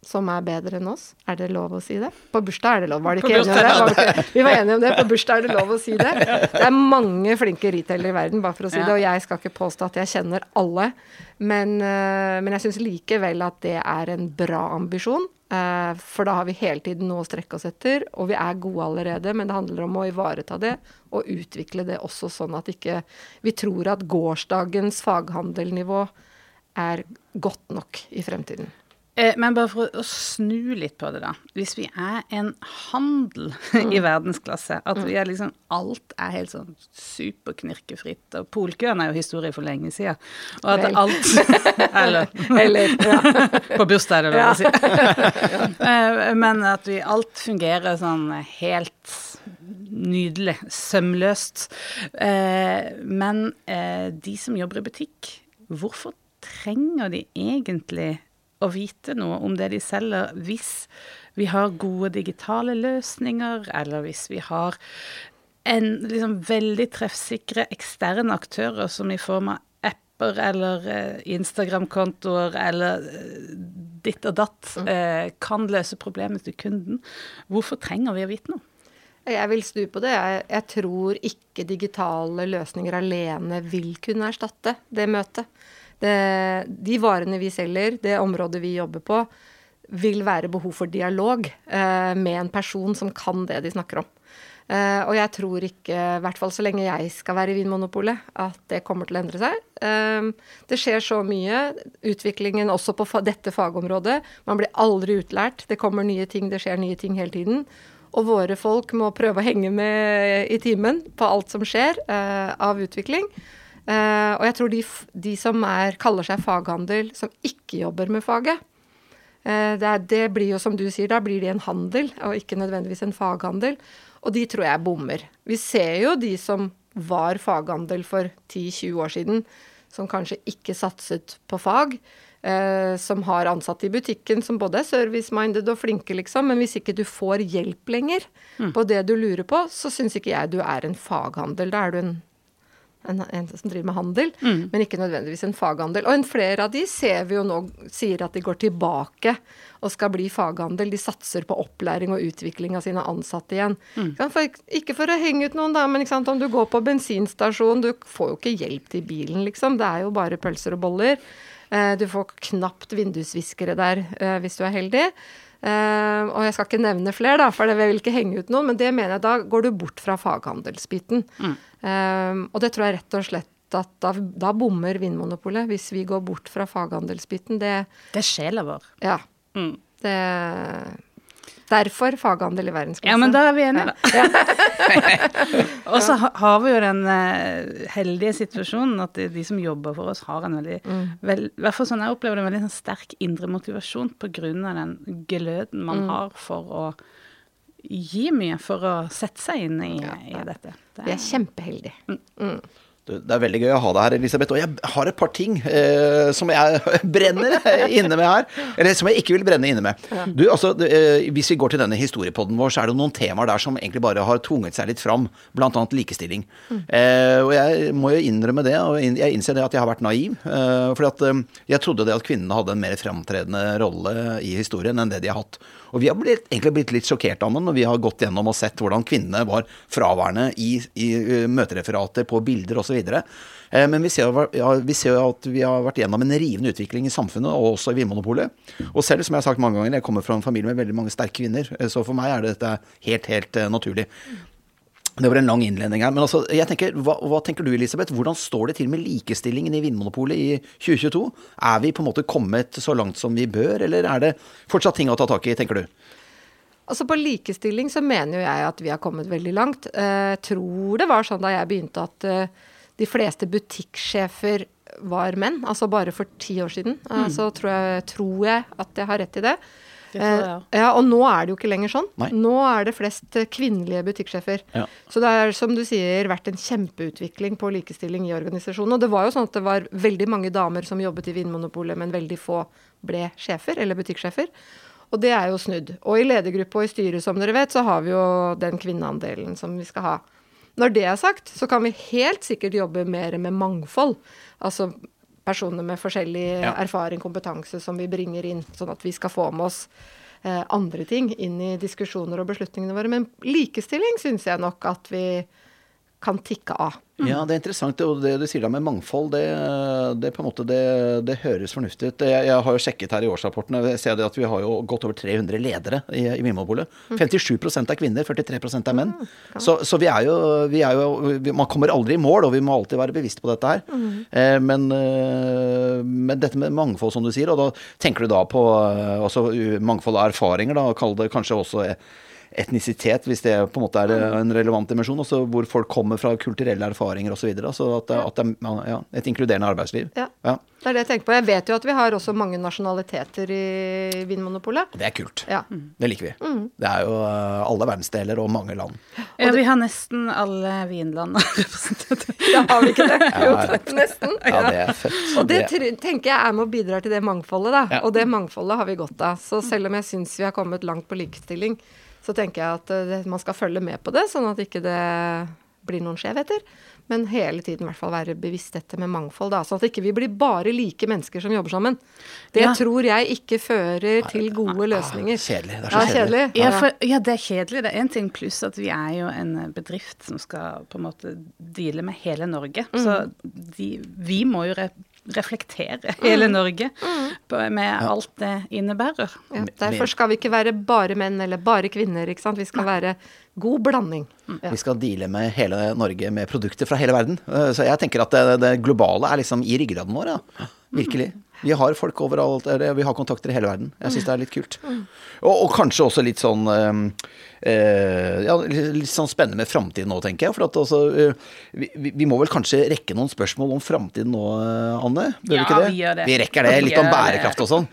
som er bedre enn oss. Er det lov å si det? På bursdag er det lov, var det ikke enige om det? Var det ikke? Vi var enige om det, på bursdag er det lov å si det. Det er mange flinke retailer I verden, bare for å si det, og jeg skal ikke påstå at jeg kjenner alle, men, uh, men jeg synes likevel at det er en bra ambisjon, for da har vi hele tiden noe å strekke oss etter, og vi er gode allerede, men det handler om å ivareta det, og utvikle det også sånn at ikke vi tror at gårsdagens faghandelnivå er godt nok I fremtiden. Men bare for å snu litt på det da, hvis vi er en handel mm. I verdensklasse, at vi er liksom, alt er helt sånn superknirkefritt, og polkøen er jo historie for lenge siden, og at Vel. alt, eller, eller ja. på bursdag er det lov å si, men at vi alt fungerer sånn helt nydelig, sømløst, men de som jobber I butikk, hvorfor trenger de egentlig å vite noe om det de selger, hvis vi har gode digitale løsninger, eller hvis vi har en liksom, veldig treffsikre eksterne aktører som I form av apper eller eh, Instagram-kontoer eller eh, ditt og datt eh, kan løse problemet til kunden. Hvorfor trenger vi å vite noe? Jeg vil snu på det. Jeg, jeg tror ikke digitale løsninger alene vil kunne erstatte det møtet. Det, de varene vi selger, det området vi jobber på, vil være behov for dialog eh, med en person som kan det de snakker om. Eh, og jeg tror ikke, I hvert fall så lenge jeg skal være I Vinmonopolet, at det kommer til å endre seg. Eh, det skjer så mye, utviklingen også på fa- dette fagområdet. Man blir aldri utlært, det kommer nye ting, det skjer nye ting hele tiden. Og våre folk må prøve å henge med I timen på alt som skjer eh, av utvikling. Uh, og jeg tror de, de som er, kaller seg faghandel, som ikke jobber med faget, uh, det, er, det blir jo som du sier, da blir de en handel, og ikke nødvendigvis en faghandel, og de tror jeg bommer. Vi ser jo de som var faghandel for ti til tjue år siden, som kanskje ikke satset på fag, uh, som har ansatt I butikken, som både er service-minded og flinke liksom, men hvis ikke du får hjelp lenger mm. på det du lurer på, så synes ikke jeg du er en faghandel, da er du en En, en som driver med handel, mm. men ikke nødvendigvis en faghandel. Og en flere av de ser vi jo nå sier at de går tilbake og skal bli faghandel. De satser på opplæring og utvikling av sine ansatte igjen. Mm. For, ikke for å henge ut noen da, men ikke sant, om du går på bensinstasjon, du får jo ikke hjelp til bilen, liksom. Det er jo bare pølser og boller. Du får knapt vindusviskere der hvis du er heldig. Og jeg skal ikke nevne flere da, for det vil ikke henge ut noen, men det mener jeg da går du bort fra faghandelsbiten. Mm. Og det tror jeg rett og slett at da, da bommer Vinmonopolet hvis vi går bort fra faghandelsbiten. Det, det er sjela vår. Ja, mm. det Derfor faghandel I verdensklasse. Ja, men da er vi enige ja. da. Og så har vi jo den heldige situasjonen at de som jobber for oss har en veldig, mm. vel, I hvert fall sånn jeg opplever det, en veldig sterk indre motivasjon på grunn av den gløden man mm. har for å gi mye, for å sette seg inn I, ja, I dette. Det er, vi er kjempeheldige. Mm. Mm. Det er veldig gøy å ha deg her, Elisabeth, og jeg har et par ting eh, som jeg brenner inne med her, eller som jeg ikke vil brenne inne med. Du, altså, eh, hvis vi går til denne historiepodden vår, så er det noen temaer der som egentlig bare har tvunget seg litt fram, blant annet likestilling. Eh, og jeg må jo innrømme det, og jeg innser det at jeg har vært naiv, eh, fordi at eh, jeg trodde det at kvinnene hadde en mer fremtredende rolle I historien enn det de har hatt. Og vi har blitt, egentlig blitt litt sjokkert av den, og vi har gått gjennom og sett hvordan kvinnene var fraværende I, I møtereferater, på bilder og så videre. Eh, men vi ser, ja, vi ser at vi har vært gjennom en rivende utvikling I samfunnet, og også I Vinmonopolet. Og selv som jeg har sagt mange ganger, jeg kommer fra en familie med veldig mange sterke kvinner, så for meg er det dette helt, helt eh, naturlig. Det var en lang innledning her, men altså, jeg tenker, hva, hva tenker du, Elisabeth? Hvordan står det til med likestillingen I Vinmonopolet I tjue tjueto? Er vi på en måte kommet så langt som vi bør, eller er det fortsatt ting å ta tak I, tenker du? Altså på likestilling så mener jo jeg at vi har kommet veldig langt. Jeg tror det var sånn da jeg begynte at de fleste butikksjefer var menn, altså bare for ti år siden. Mm. Så tror jeg, tror jeg at jeg har rett I det. Det tror jeg, ja. Ja, og nå er det jo ikke lenger sånn. Nei. Nå er det flest kvinnelige butikksjefer. Ja. Så det har, som du sier, vært en kjempeutvikling på likestilling I organisasjonen. Og det var jo sånn at det var veldig mange damer som jobbet I Vinmonopolet, men veldig få ble sjefer eller butikksjefer. Og det er jo snudd. Og I ledergruppe og I styret, som dere vet, så har vi jo den kvinneandelen som vi skal ha. Når det er sagt, så kan vi helt sikkert jobbe mer med mangfold. Altså personer med forskjellig ja. Erfaring, kompetanse som vi bringer inn, sånn at vi skal få med oss eh, andre ting inn I diskusjoner og beslutningene våre. Men likestilling synes jeg nok at vi kan tikke av. Mm. Ja, det er interessant, og det du sier da med mangfold, det, det på en måte, det, det høres fornuftig ut. Jeg, jeg har jo sjekket her I årsrapporten, jeg ser det at vi har jo godt over tre hundre ledere I, I Vinmonopolet. femtisju prosent er kvinner, førtitre prosent er menn. Mm, ja. så, så vi er jo, vi er jo vi, man kommer aldri I mål, og vi må alltid være bevisst på dette her. Mm. Eh, men, eh, men dette med mangfold, som du sier, og da tenker du da på også mangfold av erfaringer, da, kaller det kanskje også etnisitet, hvis det på en måte er en relevant dimensjon, også hvor folk kommer fra kulturelle erfaringer og så videre, så at, at det er ja, et inkluderende arbeidsliv. Ja. Ja, det er det jeg tenker på. Jeg vet jo at vi har også mange nasjonaliteter I Vinmonopolet. Det er kult. Ja. Det liker vi. Mm. Det er jo alle verdensdeler og mange land. Og ja, vi har nesten alle vinlandene representert. Ja, har vi ikke det? Jo, nesten. Ja, det er fett. Og det tenker jeg er med og bidrar til det mangfoldet, da. Ja. Og det mangfoldet har vi godt av. Så selv om jeg synes vi har kommet langt på likestilling, så tenker jeg at det, man skal følge med på det, sånn at ikke det blir noen skjevheter, men hele tiden I hvert fall være bevisst dette med mangfold, da, sånn at ikke vi blir bare like mennesker som jobber sammen. Det ja. Tror jeg ikke fører til gode løsninger. Kjedelig, det er så kjedelig. Ja, ja, for, ja, det er kjedelig, det er en ting, pluss at vi er jo en bedrift som skal på en måte deale med hele Norge, mm. så de, vi må jo rep- reflektere hele Norge mm. Mm. med ja. Alt det innebærer. Ja, derfor skal vi ikke være bare menn eller bare kvinner, ikke sant? Vi skal være god blanding. Mm. Ja. Vi skal deale med hele Norge med produkter fra hele verden. Så jeg tenker at det, det globale er liksom I ryggraden vår, ja. Virkelig. Vi har folk overalt, vi har kontakter I hele verden. Jeg synes det er litt kult. Og, og kanskje også litt sånn, eh, ja, litt sånn spennende med fremtiden nå, tenker jeg. For at altså, vi, vi må vel kanskje rekke noen spørsmål om fremtiden nå, Anne? Bør ja, vi ikke det? Vi gjør det. Vi rekker det, litt om bærekraft og sånn.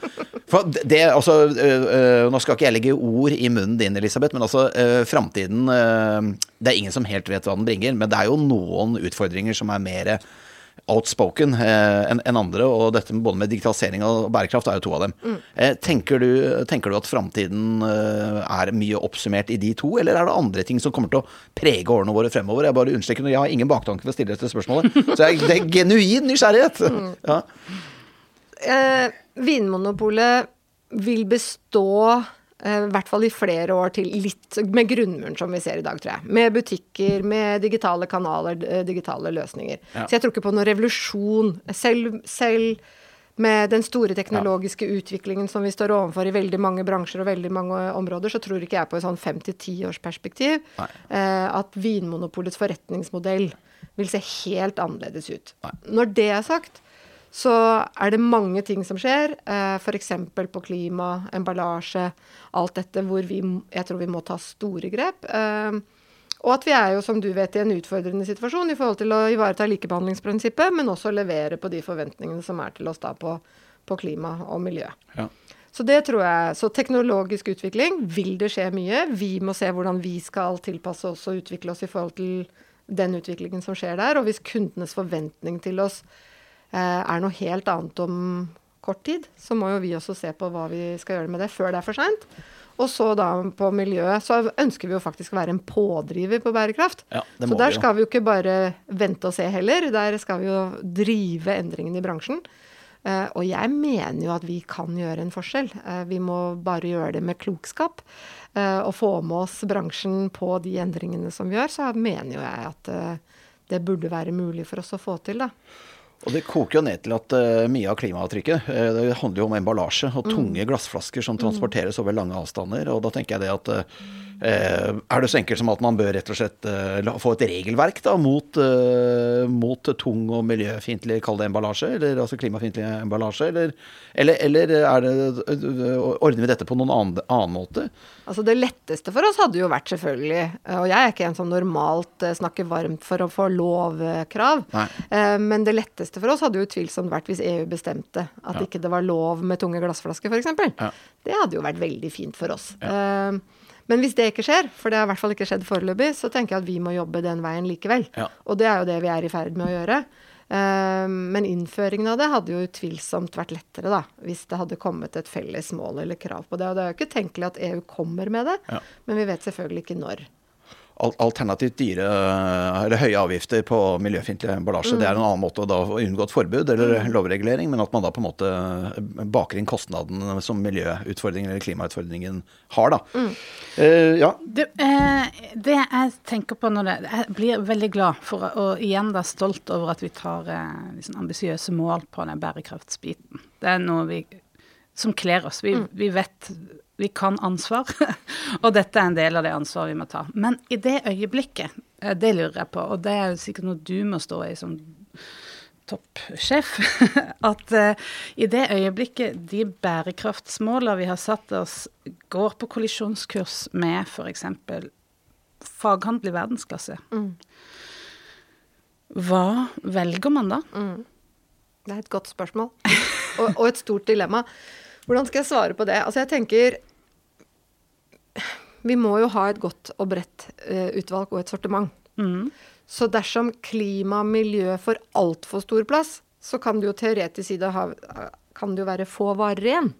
For det, altså, eh, nå skal ikke jeg legge ord I munnen din, Elisabeth, men altså, eh, fremtiden, eh, det er ingen som helt vet hva den bringer, men det er jo noen utfordringer som er mer outspoken eh, enn en andre, og dette med, både med digitalisering og bærekraft er jo to av dem. Mm. Eh, tenker, du, tenker du at fremtiden eh, er mye oppsummert I de to, eller er det andre ting som kommer til å prege årene våre fremover? Jeg bare unnstrekker, jeg har ingen baktanke for å stille dette spørsmålet, så jeg, det er genuin nysgjerrighet. Mm. Ja. Eh, Vinmonopolet vil bestå I hvert fall I flere år til litt med grunnmuren som vi ser I dag, tror jeg. Med butikker, med digitale kanaler, digitale løsninger. Ja. Så jeg tror ikke på noen revolusjon. Selv, selv med den store teknologiske ja. Utviklingen som vi står overfor I veldig mange bransjer og veldig mange områder, så tror ikke jeg på en sånn fem til ti års perspektiv eh, at Vinmonopolets forretningsmodell vil se helt annerledes ut. Nei. Når det er sagt, så er det mange ting som skjer, eh, for eksempel på klima, emballasje, alt dette hvor vi, jeg tror vi må ta store grep, eh, og at vi er jo, som du vet, I en utfordrende situasjon I forhold til å ivareta likebehandlingsprinsippet, men også levere på de forventningene som er til oss da på, på klima og miljø. Ja. Så det tror jeg, så teknologisk utvikling vil det skje mye. Vi må se hvordan vi skal tilpasse oss og utvikle oss I forhold til den utviklingen som skjer der, og hvis kundenes forventning til oss eh, er noe helt annet om kort tid, så må jo vi også se på hva vi skal gjøre med det før det er for sent. Og så da på miljøet, så ønsker vi jo faktisk å være en pådriver på bærekraft. Ja, det må så der vi skal vi jo ikke bare vente og se heller, der skal vi jo drive endringen I bransjen. Eh, og jeg mener jo at vi kan gjøre en forskjell. Eh, vi må bare gjøre det med klokskap, eh, og få med oss bransjen på de endringene som vi gjør, så mener jo jeg at eh, det burde være mulig for oss å få til da. Og det koker jo ned til at uh, mye av klimaavtrykket, uh, det handler jo om emballasje og tunge mm. glassflasker som transporteres over lange avstander, og da tenker jeg det at uh, er det så enkelt som at man bør rett og slett uh, få et regelverk da, mot, uh, mot tung og miljøfintlig, kall det emballasje, eller altså klimafintlig emballasje, eller, eller, eller er det, uh, ordner vi dette på noen annen, annen måte? Altså det letteste for oss hadde jo vært selvfølgelig, og jeg er ikke en som normalt snakker varmt for å få lovkrav, uh, men det letteste for oss hadde jo tvilsomt vært hvis EU bestemte at ja. Ikke det var lov med tunge glassflasker for eksempel. Ja. Det hadde jo vært veldig fint for oss. Ja. Men hvis det ikke skjer, for det har I hvert fall ikke skjedd foreløpig, så tenker jeg at vi må jobbe den veien likevel. Ja. Og det er jo det vi er I ferd med å gjøre. Men innføringen av det hadde jo tvilsomt vært lettere da, hvis det hadde kommet et felles mål eller krav på det. Og det er jo ikke tenkelig at EU kommer med det, ja. Men vi vet selvfølgelig ikke når. Alternativt dyre eller høye avgifter på miljøfintlig emballasje, mm. det er en annen måte å da unngå et forbud eller lovregulering, men at man da på en måte baker inn kostnaden som miljøutfordringen eller klimautfordringen har da. Mm. Eh, ja. Det, eh, det jeg tenker på når det, jeg blir veldig glad for, og igjen da stolt over at vi tar eh, liksom ambisiøse mål på den bærekraftsbiten. Det er noe vi, som kler oss. Vi, mm. vi vet vi kan ansvar, og dette er en del av det ansvaret vi må ta. Men I det øyeblikket, det lurer jeg på, og det er jo sikkert noe du må stå I som toppsjef, at uh, I det øyeblikket de bærekraftsmålene vi har satt oss går på kollisjonskurs med for eksempel faghandel I verdensklasse. Mm. Hva velger man da? Mm. Det er et godt spørsmål, og, og et stort dilemma. Hvordan skal jeg svare på det? Altså jeg tenker, vi må jo ha et godt og bredt utvalg og et sortiment. Mm. Så dersom klima og miljø får alt for stor plass, så kan det jo teoretisk side ha, kan det jo være få varer igjen.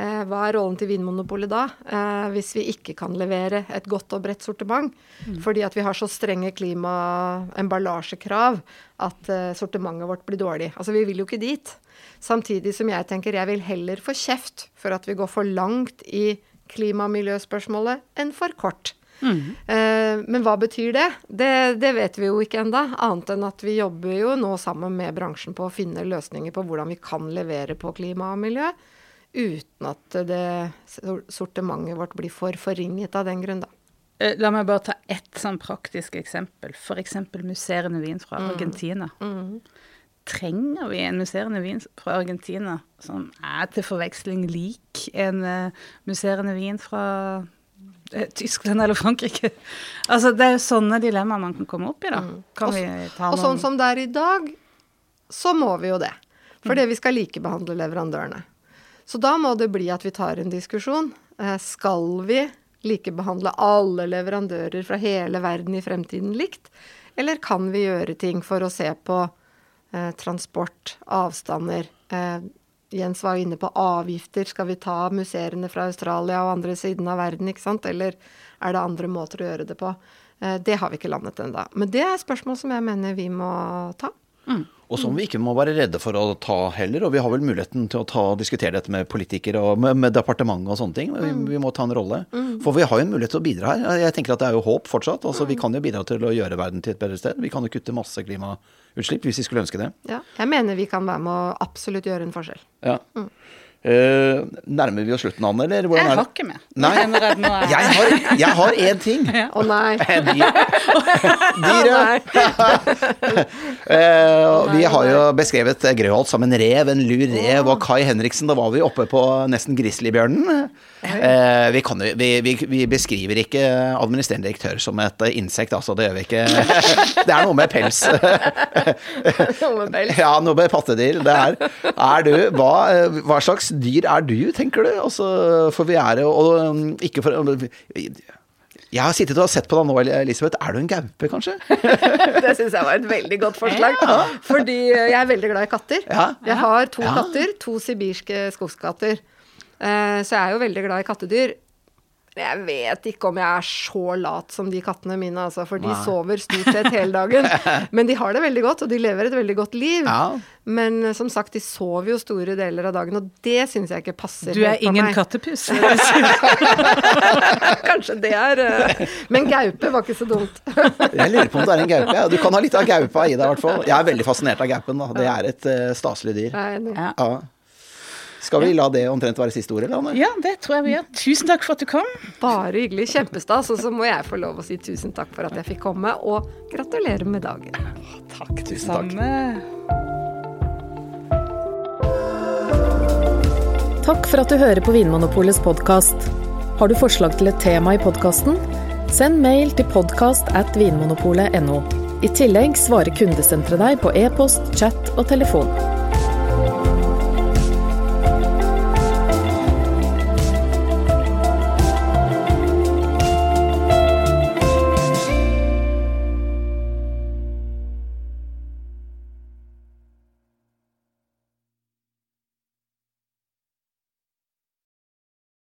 Eh, hva er rollen til Vinmonopolet da, eh, hvis vi ikke kan levere et godt og bredt sortiment? Mm. Fordi at vi har så strenge klimaemballasjekrav at eh, sortimentet vårt blir dårlig. Altså vi vil jo ikke dit. Samtidig som jeg tenker jeg vil heller få kjeft for at vi går for langt I klima- og miljøspørsmålet enn for kort. Mm. Eh, men hva betyr det? det? Det vet vi jo ikke enda, annet enn at vi jobber jo nå sammen med bransjen på å finne løsninger på hvordan vi kan levere på klima og miljø, uten at det sortimentet vårt blir for forringet av den grunnen da. La meg bare ta ett sånn praktisk eksempel. For eksempel musserende vin fra mm. Argentina. Mm. Trenger vi en musserende vin fra Argentina som er til forveksling lik en uh, musserende vin fra uh, Tyskland eller Frankrike? Altså det er jo sånne dilemmaer man kan komme opp I da. Kan vi ta noen... Og sånn som det er I dag, så må vi jo det. For det vi skal likebehandle leverandørene. Så da må det bli at vi tar en diskusjon. Skal vi likebehandle alle leverandører fra hele verden I fremtiden likt? Eller kan vi gjøre ting for å se på transport, avstander? Jens var inne på avgifter. Skal vi ta museerne fra Australia og andre siden av verden, ikke sant? Eller er det andre måter å gjøre det på? Det har vi ikke landet ennå. Men det er et spørsmål som jeg mener vi må ta. Mm. Og som vi ikke må være redde for å ta heller, og vi har vel muligheten til å ta, diskutere dette med politikere og med, med departement og sånne ting. Vi, vi må ta en rolle, mm. for vi har jo en mulighet til å bidra her. Jeg tenker at det er jo håp fortsatt, altså vi kan jo bidra til å gjøre verden til et bedre sted. Vi kan jo kutte masse klimautslipp hvis vi skulle ønske det. Ja, jeg mener vi kan være med å absolutt gjøre en forskjell. Ja. Mm. Uh, nærmer vi oss slutten, Anne, eller hvordan er det? Jeg har ikke med. Nei. Jeg har, jeg har en ting. Å ja. oh, nei. Dyre. uh, vi har jo beskrevet Grøholt som en rev, en lur rev, og Kai Henriksen, da var vi oppe på nesten grizzlybjørnen. Uh, vi, kan, vi, vi, vi beskriver ikke administrerende direktør som et insekt, altså, det gjør vi ikke. Det er noe med pels. noe med pels. Ja, noe med pattedyr, det er. Er du, hva, hva slags dyr er du, tenker du? Altså, for vi er jo, og ikke for... Jeg har sittet og sett på deg nå, Elisabeth. Er du en gaupe, kanskje? Det synes jeg var et veldig godt forslag. Ja. Fordi jeg er veldig glad I katter. Ja. Jeg har to ja. katter, to sibirske skogskatter. Så jeg er jo veldig glad I kattedyr. Jeg vet ikke om jeg er så lat som de kattene mine, altså, for de Nei. Sover stort sett hele dagen. Men de har det veldig godt, og de lever et veldig godt liv. Ja. Men som sagt, de sover jo store deler av dagen, og det synes jeg ikke passer helt på meg. Du er ingen kattepus. Kanskje det er... Men gaupe var ikke så dumt. Jeg lurer på om det er en gaupe. Ja. Du kan ha litt av gaupa I deg, I hvert fall. Jeg er veldig fascinert av gaupen, da. Det er et uh, staselig dyr. Nei, ja. Ja. Skal vi la det omtrent være siste ordet, Anne? Ja, det tror jeg vi gjør. Tusen takk for at du kom. Bare hyggelig, kjempestas, og så må jeg få lov å si tusen takk for at jeg fikk komme, og gratulerer med dagen. Takk, tusen takk. Takk for at du hører på Vinmonopolets podcast. Har du forslag til et tema I podcasten? Send mail til podcast at vinmonopolet punktum no. I tillegg svarer kundesenteret deg på e-post, chat og telefon.